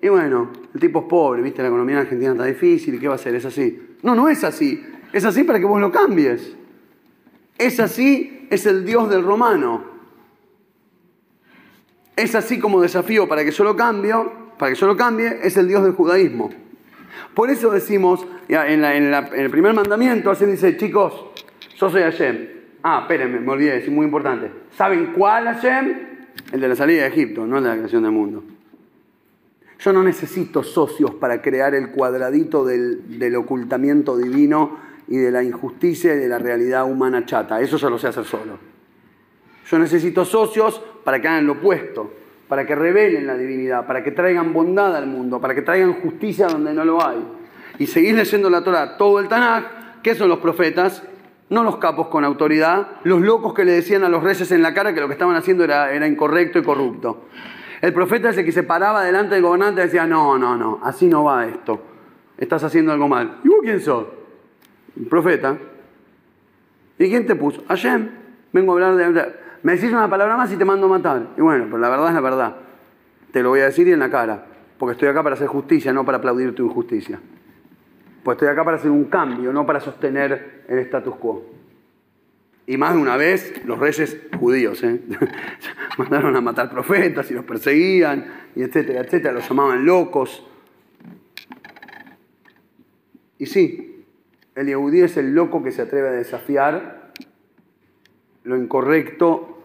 Y bueno, el tipo es pobre, viste, la economía argentina está difícil, ¿qué va a hacer? Es así. No, no es así. Es así para que vos lo cambies. Es así, es el Dios del romano. Es así como desafío para que yo lo cambio, para que yo lo cambie, es el Dios del judaísmo. Por eso decimos, en, la, en, la, en el primer mandamiento, así dice, chicos, yo soy Hashem. Ah, espérenme, me olvidé, es muy importante. ¿Saben cuál Hashem? El de la salida de Egipto, no el de la creación del mundo. Yo no necesito socios para crear el cuadradito del, del ocultamiento divino y de la injusticia y de la realidad humana chata. Eso ya lo sé hacer solo. Yo necesito socios para que hagan lo opuesto, para que revelen la divinidad, para que traigan bondad al mundo, para que traigan justicia donde no lo hay. Y seguís leyendo la Torah, todo el Tanaj, que son los profetas, no los capos con autoridad, los locos que le decían a los reyes en la cara que lo que estaban haciendo era, era incorrecto y corrupto. El profeta es el que se paraba delante del gobernante y decía, no, no, no, así no va esto, estás haciendo algo mal. ¿Y vos quién sos? Profeta. ¿Y quién te puso? Hashem. Vengo a hablar de... Me decís una palabra más y te mando a matar. Y bueno, pero la verdad es la verdad. Te lo voy a decir y en la cara, porque estoy acá para hacer justicia, no para aplaudir tu injusticia. Pues estoy acá para hacer un cambio, no para sostener el status quo. Y más de una vez, los reyes judíos, ¿eh? mandaron a matar profetas y los perseguían, y etcétera, etcétera. Los llamaban locos. Y sí, el Yehudí es el loco que se atreve a desafiar lo incorrecto,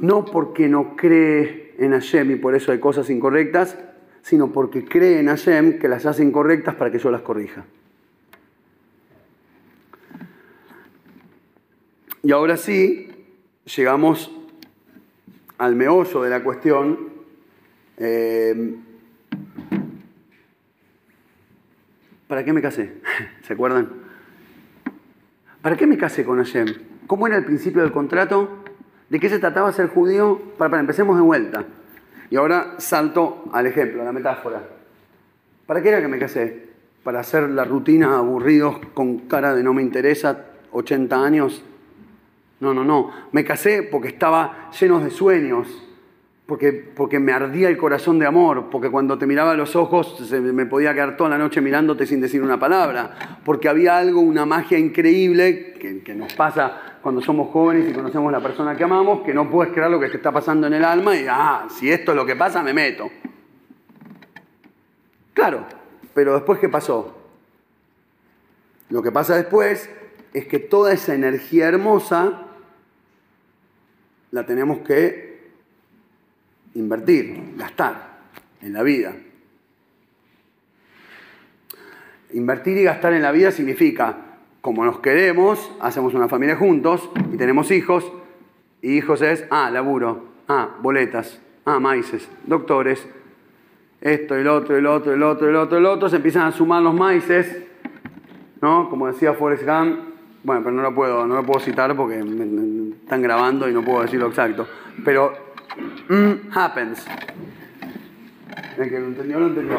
no porque no cree en Hashem y por eso hay cosas incorrectas, sino porque cree en Hashem que las hace incorrectas para que yo las corrija. Y ahora sí, llegamos al meollo de la cuestión. Eh, ¿Para qué me casé? ¿Se acuerdan? ¿Para qué me casé con Hashem? ¿Cómo era el principio del contrato? ¿De qué se trataba ser judío? Para, para, empecemos de vuelta. Y ahora salto al ejemplo, a la metáfora. ¿Para qué era que me casé? ¿Para hacer la rutina aburridos con cara de no me interesa, ochenta años? No, no, no. Me casé porque estaba lleno de sueños, porque, porque me ardía el corazón de amor, porque cuando te miraba a los ojos se me podía quedar toda la noche mirándote sin decir una palabra, porque había algo, una magia increíble que, que nos pasa cuando somos jóvenes y conocemos a la persona que amamos, que no puedes creer lo que te está pasando en el alma y, ah, si esto es lo que pasa, me meto. Claro, pero después, ¿qué pasó? Lo que pasa después es que toda esa energía hermosa la tenemos que invertir, gastar en la vida. Invertir y gastar en la vida significa... Como nos queremos, hacemos una familia juntos y tenemos hijos. Y hijos es, ah, laburo, ah, boletas, ah, maices, doctores, esto, el otro, el otro, el otro, el otro, el otro. Se empiezan a sumar los maices, ¿no? Como decía Forrest Gump. Bueno, pero no lo puedo, no lo puedo citar porque me, me están grabando y no puedo decir lo exacto. Pero, mm, happens. El que lo entendió, lo entendió.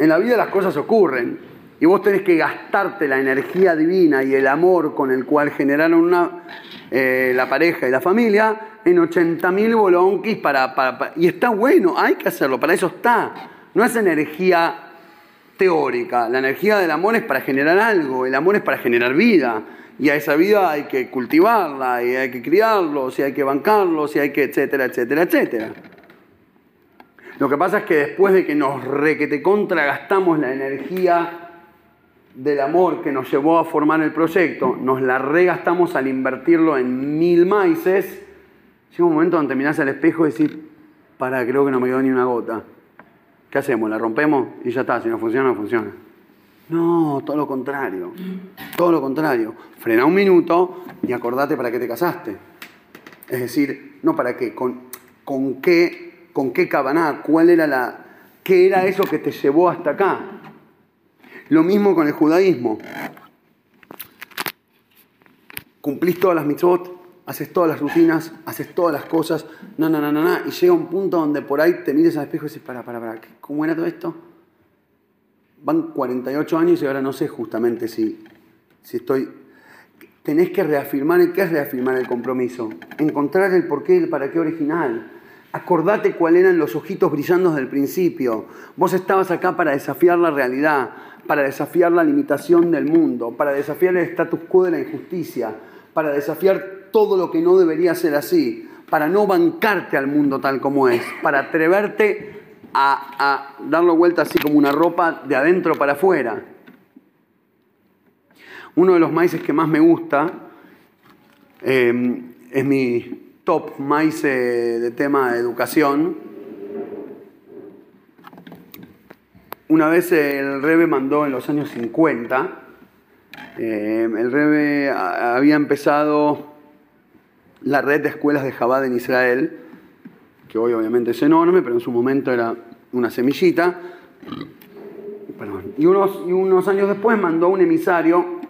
En la vida las cosas ocurren. Y vos tenés que gastarte la energía divina y el amor con el cual generaron una, eh, la pareja y la familia en ochenta mil bolonquis para, para, para... Y está bueno, hay que hacerlo, para eso está. No es energía teórica. La energía del amor es para generar algo, el amor es para generar vida. Y a esa vida hay que cultivarla, y hay que criarlos, y hay que bancarlos, y hay que etcétera, etcétera, etcétera. Lo que pasa es que después de que nos requete contragastamos la energía... del amor que nos llevó a formar el proyecto, nos la regastamos al invertirlo en mil maices, llega un momento donde mirás al espejo y decís, pará, creo que no me quedó ni una gota. ¿Qué hacemos? ¿La rompemos? Y ya está, si no funciona, no funciona. No, todo lo contrario. Todo lo contrario. Frená un minuto y acordate para qué te casaste. Es decir, no para qué, con, con qué, con qué cabaná, cuál era la, qué era eso que te llevó hasta acá. Lo mismo con el judaísmo. Cumplís todas las mitzvot, haces todas las rutinas, haces todas las cosas, no, no, no, no, no. Y llega un punto donde por ahí te mires al espejo y dices, para, para, para, ¿cómo era todo esto? Van cuarenta y ocho años y ahora no sé justamente si, si estoy... Tenés que reafirmar, ¿qué es reafirmar el compromiso? Encontrar el porqué y el para qué original. Acordate cuáles eran los ojitos brillandos del principio. Vos estabas acá para desafiar la realidad, para desafiar la limitación del mundo, para desafiar el status quo de la injusticia, para desafiar todo lo que no debería ser así, para no bancarte al mundo tal como es, para atreverte a, a darlo vuelta así como una ropa de adentro para afuera. Uno de los maices que más me gusta eh, es mi... top maíz de tema de educación. Una vez el Rebe mandó en los años cincuenta, eh, el Rebe había empezado la red de escuelas de Jabad en Israel, que hoy obviamente es enorme, pero en su momento era una semillita. Perdón. Y, unos, y unos años después mandó un emisario,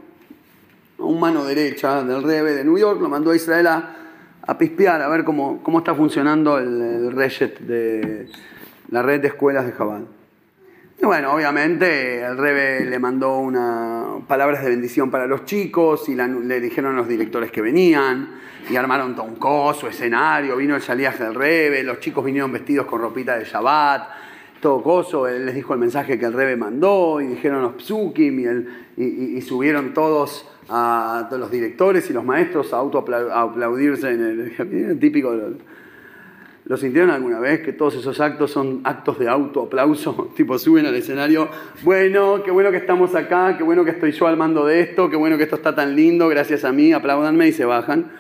un mano derecha del Rebe de New York, lo mandó a Israel a a pispear, a ver cómo, cómo está funcionando el, el rejet de la red de escuelas de Jabad. Bueno, obviamente el Rebe le mandó unas palabras de bendición para los chicos y la, le dijeron a los directores que venían y armaron todo un coso, escenario, vino el shaliach del Rebe, los chicos vinieron vestidos con ropita de Shabbat, todo coso, él les dijo el mensaje que el Rebe mandó y dijeron los psukim y, el, y, y, y subieron todos a, a todos los directores y los maestros a autoaplaudirse en el típico... ¿Lo sintieron alguna vez? Que todos esos actos son actos de autoaplauso. Tipo, suben al escenario. Bueno, qué bueno que estamos acá. Qué bueno que estoy yo al mando de esto. Qué bueno que esto está tan lindo. Gracias a mí. Apláudanme y se bajan.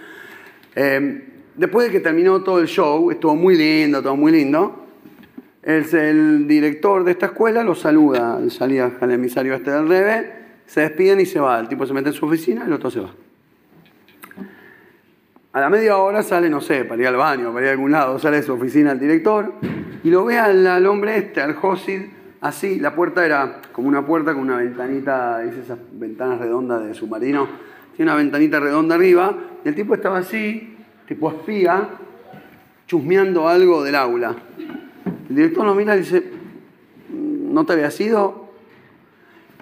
Eh, después de que terminó todo el show, estuvo muy lindo, todo muy lindo. El, el director de esta escuela lo saluda. Salía al emisario este del Rebe. Se despiden y se va. El tipo se mete en su oficina y el otro se va. A la media hora sale, no sé, para ir al baño, para ir a algún lado, sale de su oficina el director y lo ve al, al hombre este, al Josid, así. La puerta era como una puerta con una ventanita, dice esas ventanas redondas de submarino, tiene una ventanita redonda arriba y el tipo estaba así, tipo espía, chusmeando algo del aula. El director lo mira y dice, ¿no te habías ido?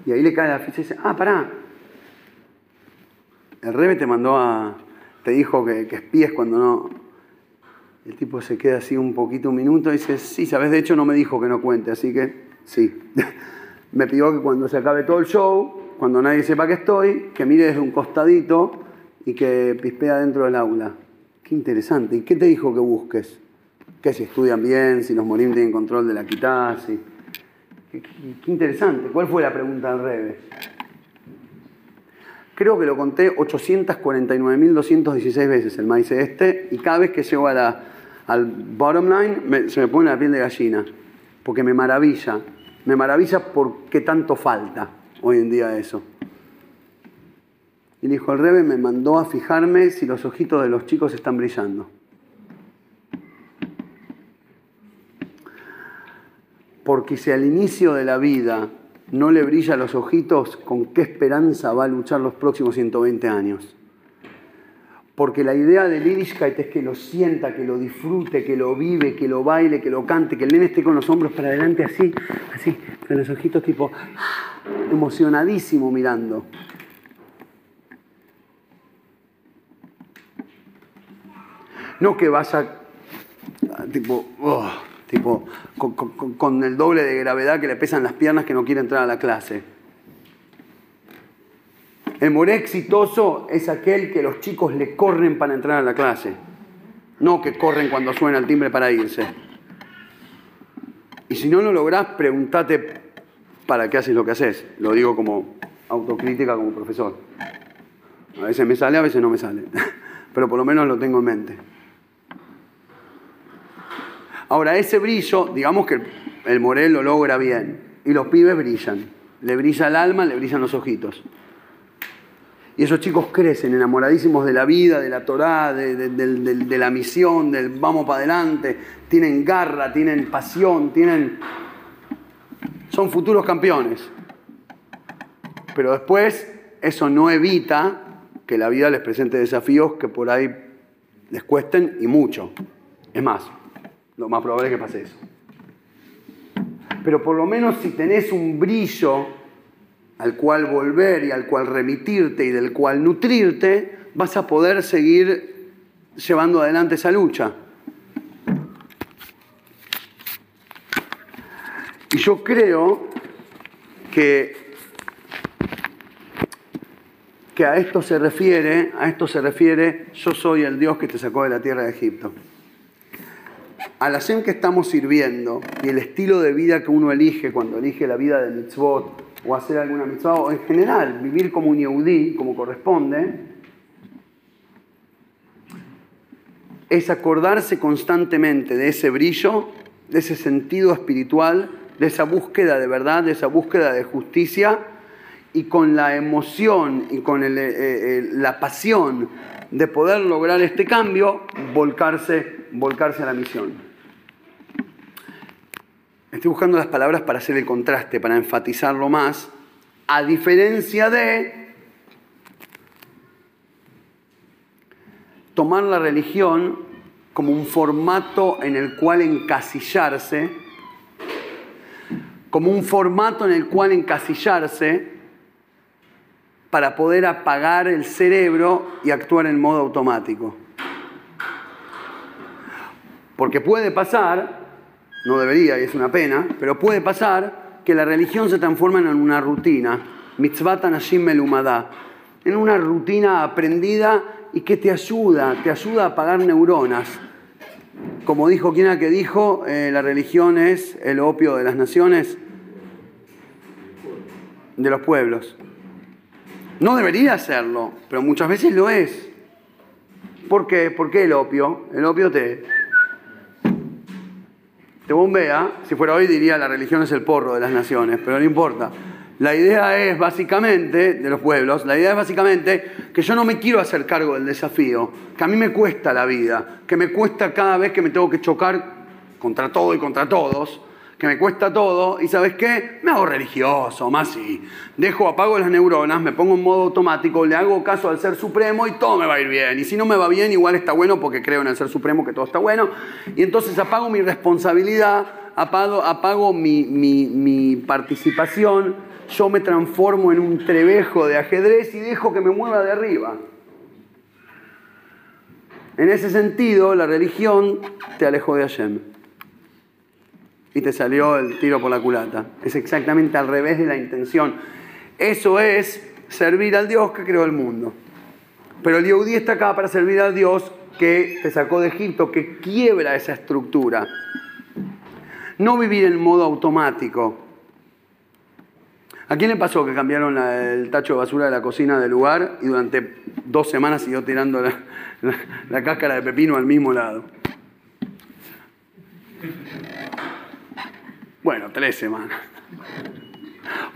Y ahí le cae la ficha y dice, ah, pará, el Rebe te mandó a... Te dijo que, que espíes cuando no... El tipo se queda así un poquito, un minuto, y dice, sí, ¿sabes? De hecho no me dijo que no cuente, así que sí. Me pidió que cuando se acabe todo el show, cuando nadie sepa que estoy, que mire desde un costadito y que pispea dentro del aula. Qué interesante. ¿Y qué te dijo que busques? Que si estudian bien, si los morim tienen control de la quitá, si... Qué, qué, qué interesante. ¿Cuál fue la pregunta al revés? Creo que lo conté ochocientas cuarenta y nueve mil doscientas dieciséis veces el Maise este y cada vez que llego a la, al bottom line me, se me pone la piel de gallina porque me maravilla, me maravilla por qué tanto falta hoy en día eso. Y el hijo del Rebe me mandó a fijarme si los ojitos de los chicos están brillando. Porque si al inicio de la vida no le brilla los ojitos, ¿con qué esperanza va a luchar los próximos ciento veinte años? Porque la idea del Idishkeit es que lo sienta, que lo disfrute, que lo vive, que lo baile, que lo cante, que el nene esté con los hombros para adelante así, así, con los ojitos tipo emocionadísimo mirando. No que vaya tipo... Oh. Tipo, con, con, con el doble de gravedad que le pesan las piernas que no quiere entrar a la clase. El more exitoso es aquel que los chicos le corren para entrar a la clase. No que corren cuando suena el timbre para irse. Y si no lo lográs, pregúntate para qué haces lo que haces. Lo digo como autocrítica, como profesor. A veces me sale, a veces no me sale. Pero por lo menos lo tengo en mente. Ahora, ese brillo, digamos que el Morel lo logra bien y los pibes brillan. Le brilla el alma, le brillan los ojitos. Y esos chicos crecen enamoradísimos de la vida, de la Torá, de, de, de, de, de la misión, del vamos para adelante. Tienen garra, tienen pasión, tienen... Son futuros campeones. Pero después, eso no evita que la vida les presente desafíos que por ahí les cuesten y mucho. Es más... Lo más probable es que pase eso. Pero por lo menos si tenés un brillo al cual volver y al cual remitirte y del cual nutrirte, vas a poder seguir llevando adelante esa lucha. Y yo creo que, que a esto se refiere, a esto se refiere, yo soy el Dios que te sacó de la tierra de Egipto. Al Hashem que estamos sirviendo y el estilo de vida que uno elige cuando elige la vida de mitzvot o hacer alguna mitzvah o en general vivir como un Yehudí, como corresponde, es acordarse constantemente de ese brillo, de ese sentido espiritual, de esa búsqueda de verdad, de esa búsqueda de justicia y con la emoción y con el, eh, eh, la pasión de poder lograr este cambio, volcarse, volcarse a la misión. Estoy buscando las palabras para hacer el contraste, para enfatizarlo más, a diferencia de tomar la religión como un formato en el cual encasillarse, como un formato en el cual encasillarse para poder apagar el cerebro y actuar en modo automático. Porque puede pasar, no debería y es una pena, pero puede pasar que la religión se transforma en una rutina, mitzvot anashim melumadá, en una rutina aprendida y que te ayuda, te ayuda a apagar neuronas. Como dijo, ¿quién era que dijo? Eh, la religión es el opio de las naciones, de los pueblos. No debería serlo, pero muchas veces lo es. ¿Por qué? ¿Por qué el opio? El opio te, te bombea. Si fuera hoy diría la religión es el porro de las naciones, pero no importa. La idea es básicamente, de los pueblos, la idea es básicamente que yo no me quiero hacer cargo del desafío, que a mí me cuesta la vida, que me cuesta cada vez que me tengo que chocar contra todo y contra todos, que me cuesta todo, y ¿sabes qué? Me hago religioso, más sí. Dejo, apago las neuronas, me pongo en modo automático, le hago caso al Ser Supremo y todo me va a ir bien. Y si no me va bien, igual está bueno porque creo en el Ser Supremo que todo está bueno. Y entonces apago mi responsabilidad, apago, apago mi, mi, mi participación. Yo me transformo en un trebejo de ajedrez y dejo que me mueva de arriba. En ese sentido, la religión te alejó de Hashem. Y te salió el tiro por la culata. Es exactamente al revés de la intención. Eso es servir al Dios que creó el mundo. Pero el Yehudí está acá para servir al Dios que te sacó de Egipto, que quiebra esa estructura. No vivir en modo automático. ¿A quién le pasó que cambiaron la, el tacho de basura de la cocina del lugar y durante dos semanas siguió tirando la, la, la cáscara de pepino al mismo lado? Bueno, tres semanas.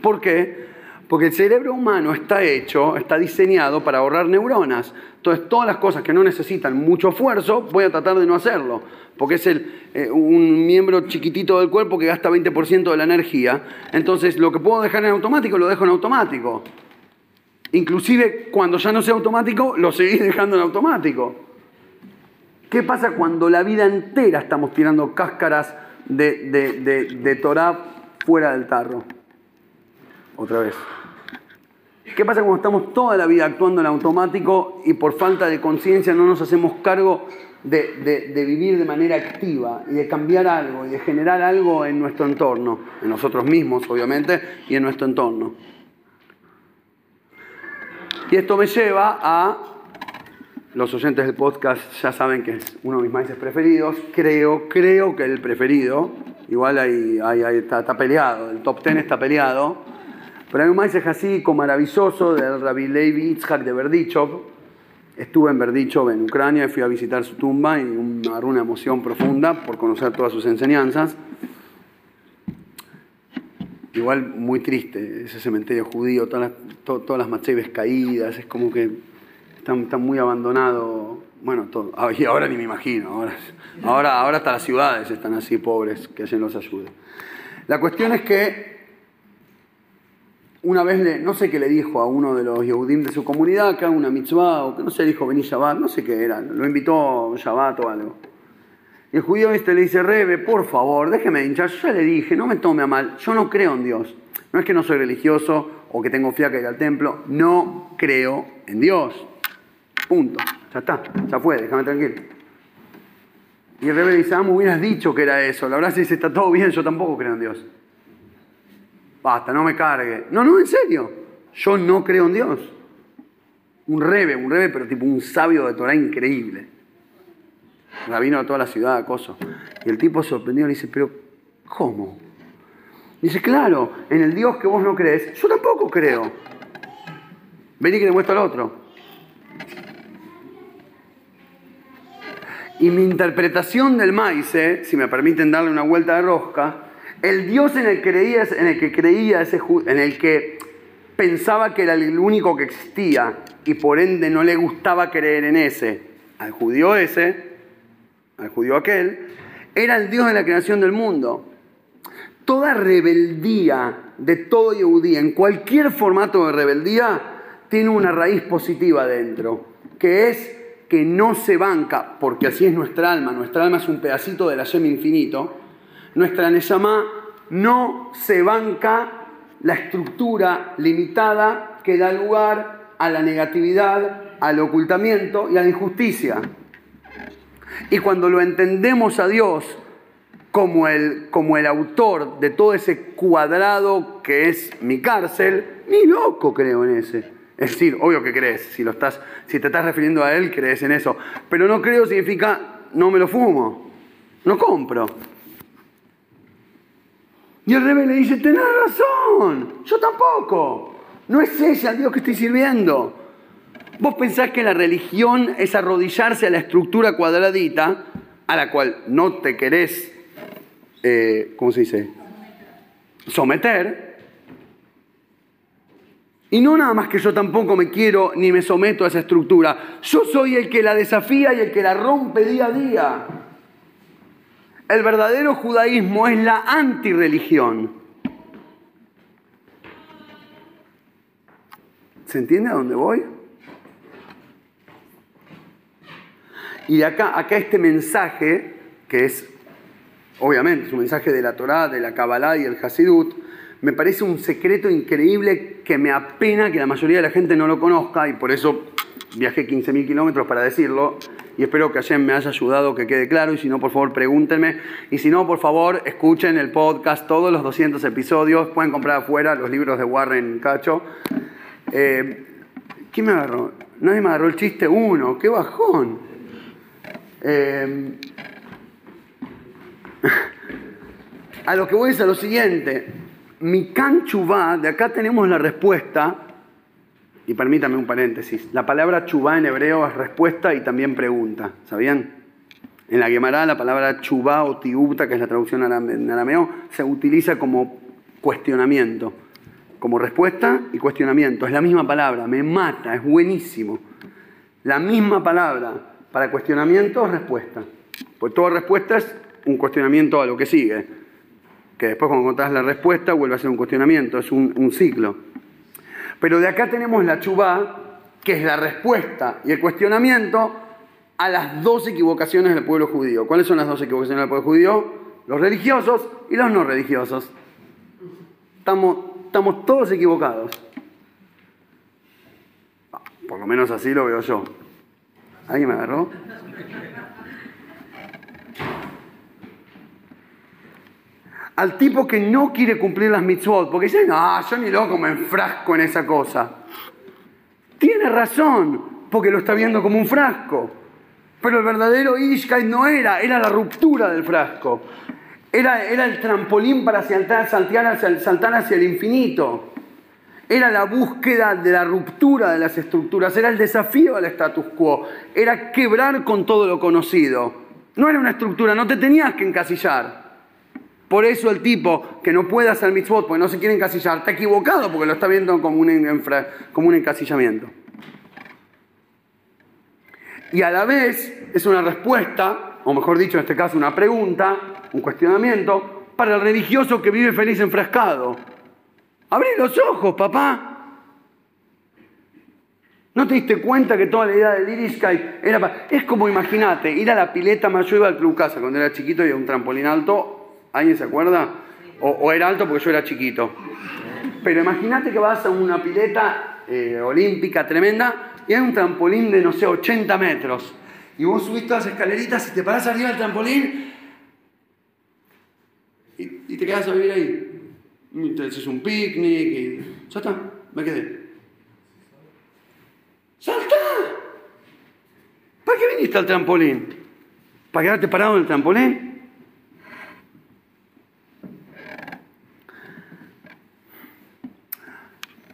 ¿Por qué? Porque el cerebro humano está hecho, está diseñado para ahorrar neuronas. Entonces, todas las cosas que no necesitan mucho esfuerzo, voy a tratar de no hacerlo. Porque es el, eh, un miembro chiquitito del cuerpo que gasta veinte por ciento de la energía. Entonces, lo que puedo dejar en automático, lo dejo en automático. Inclusive, cuando ya no sea automático, lo seguís dejando en automático. ¿Qué pasa cuando la vida entera estamos tirando cáscaras de, de, de, de Torah fuera del tarro? Otra vez. ¿Qué pasa cuando estamos toda la vida actuando en automático y por falta de conciencia no nos hacemos cargo de, de, de vivir de manera activa y de cambiar algo y de generar algo en nuestro entorno? En nosotros mismos, obviamente, y en nuestro entorno. Y esto me lleva a... Los oyentes del podcast ya saben que es uno de mis maises preferidos. Creo, creo que el preferido. Igual ahí, ahí, ahí está, está peleado. El top diez está peleado. Pero hay un Maise jasídico maravilloso del Rabbi Levi Itzhak de Berdichov. Estuve en Berdichov, en Ucrania, y fui a visitar su tumba y me agarró una emoción profunda por conocer todas sus enseñanzas. Igual muy triste, ese cementerio judío, todas las, to, todas las macheves caídas, es como que están, están muy abandonados. Bueno, todo. Y ahora ni me imagino, ahora, ahora, ahora hasta las ciudades están así pobres, que alguien los ayude. La cuestión es que una vez, le, no sé qué le dijo a uno de los Yehudim de su comunidad, que haga una mitzvah, o que no sé, dijo, vení Jabad, no sé qué era, lo invitó Jabad o algo. Y el judío este le dice, Rebe, por favor, déjeme hinchar, yo ya le dije, no me tome a mal, yo no creo en Dios. No es que no soy religioso o que tengo fiaca de ir al templo, no creo en Dios. Punto, ya está, ya fue, déjame tranquilo. Y el Rebe le dice, ah, me hubieras dicho que era eso, la verdad se dice, está todo bien, yo tampoco creo en Dios. Basta, no me cargue. No, no, en serio. Yo no creo en Dios. Un rebe, un rebe, pero tipo un sabio de Torah increíble. Rabino de toda la ciudad, acoso. Y el tipo sorprendido le dice, pero ¿cómo? Y dice, claro, en el Dios que vos no crees, yo tampoco creo. Vení que te muestro al otro. Y mi interpretación del Maise, si me permiten darle una vuelta de rosca, el Dios en el, creía, en el que creía, ese, en el que pensaba que era el único que existía y por ende no le gustaba creer en ese, al judío ese, al judío aquel, era el Dios de la creación del mundo. Toda rebeldía de todo Yehudí, en cualquier formato de rebeldía, tiene una raíz positiva dentro, que es que no se banca, porque así es nuestra alma, nuestra alma es un pedacito del Hashem infinito. Nuestra Neshama no se banca la estructura limitada que da lugar a la negatividad, al ocultamiento y a la injusticia. Y cuando lo entendemos a Dios como el, como el autor de todo ese cuadrado que es mi cárcel, ni loco creo en ese. Es decir, obvio que crees, si, lo estás, si te estás refiriendo a él, crees en eso. Pero no creo significa no me lo fumo, no compro. Y el Rebe le dice, tenés razón, yo tampoco. No es ella el Dios que estoy sirviendo. Vos pensás que la religión es arrodillarse a la estructura cuadradita a la cual no te querés, eh, ¿cómo se dice? Someter. Y no nada más que yo tampoco me quiero ni me someto a esa estructura. Yo soy el que la desafía y el que la rompe día a día. El verdadero judaísmo es la antirreligión. ¿Se entiende a dónde voy? Y acá, acá este mensaje, que es, obviamente, es un mensaje de la Torah, de la Kabbalah y el Jasidut, me parece un secreto increíble que me apena que la mayoría de la gente no lo conozca, y por eso viajé quince mil kilómetros para decirlo, y espero que Hashem me haya ayudado, que quede claro, y si no, por favor, pregúntenme, y si no, por favor, escuchen el podcast, todos los doscientos episodios, pueden comprar afuera los libros de Warren Cacho. Eh, ¿Quién me agarró? Nadie me agarró el chiste uno, qué bajón. Eh, a lo que voy es a lo siguiente. Mi Chubá, de acá tenemos la respuesta, y permítame un paréntesis, la palabra Chubá en hebreo es respuesta y también pregunta, ¿sabían? En la Gemara la palabra Chubá o Tiuta, que es la traducción en arameo, se utiliza como cuestionamiento, como respuesta y cuestionamiento, es la misma palabra, me mata, es buenísimo, la misma palabra. Para cuestionamiento o respuesta. Pues toda respuesta es un cuestionamiento a lo que sigue. Que después cuando encontrás la respuesta vuelve a ser un cuestionamiento. Es un, un ciclo. Pero de acá tenemos la Chubá, que es la respuesta y el cuestionamiento a las dos equivocaciones del pueblo judío. ¿Cuáles son las dos equivocaciones del pueblo judío? Los religiosos y los no religiosos. Estamos, estamos todos equivocados. Por lo menos así lo veo yo. ¿Alguien me agarró? Al tipo que no quiere cumplir las mitzvot, porque dice, no, yo ni loco me enfrasco en esa cosa. Tiene razón, porque lo está viendo como un frasco. Pero el verdadero Idishkeit no era, era la ruptura del frasco. Era, era el trampolín para saltar, saltar, hacia el, saltar hacia el infinito. Era la búsqueda de la ruptura de las estructuras, era el desafío al status quo, era quebrar con todo lo conocido. No era una estructura, no te tenías que encasillar. Por eso el tipo que no puede hacer mitzvot, porque no se quiere encasillar, está equivocado porque lo está viendo como un, como un encasillamiento. Y a la vez es una respuesta, o mejor dicho en este caso una pregunta, un cuestionamiento, para el religioso que vive feliz enfrascado. Abrí los ojos, papá. ¿No te diste cuenta que toda la idea del Idishkeit era para...? Es como, imagínate, ir a la pileta más... Yo iba al Club Casa cuando era chiquito y a un trampolín alto. ¿Alguien se acuerda? O, o era alto porque yo era chiquito. Pero imagínate que vas a una pileta eh, olímpica tremenda y hay un trampolín de, no sé, ochenta metros. Y vos subís todas las escaleritas y te parás arriba del trampolín y, y te quedás a vivir ahí. Entonces es un picnic y... Ya está, me quedé. ¡Saltá! ¿Para qué viniste al trampolín? ¿Para quedarte parado en el trampolín?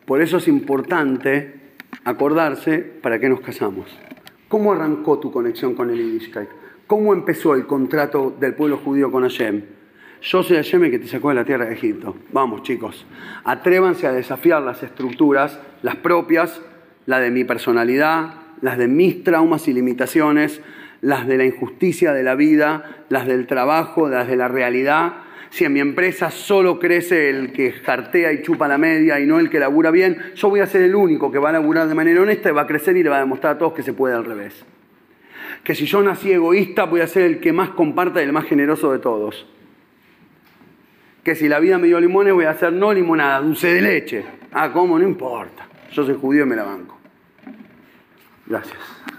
Por eso es importante acordarse para qué nos casamos. ¿Cómo arrancó tu conexión con el Idishkeit? ¿Cómo empezó el contrato del pueblo judío con Hashem? Yo soy Hashem el que te sacó de la tierra de Egipto. Vamos, chicos. Atrévanse a desafiar las estructuras, las propias, las de mi personalidad, las de mis traumas y limitaciones, las de la injusticia de la vida, las del trabajo, las de la realidad. Si en mi empresa solo crece el que jartea y chupa la media y no el que labura bien, yo voy a ser el único que va a laburar de manera honesta y va a crecer y le va a demostrar a todos que se puede al revés. Que si yo nací egoísta, voy a ser el que más comparta y el más generoso de todos. que si la vida me dio limones voy a hacer no limonada, dulce de leche. Ah, ¿cómo? No importa. Yo soy judío y me la banco. Gracias.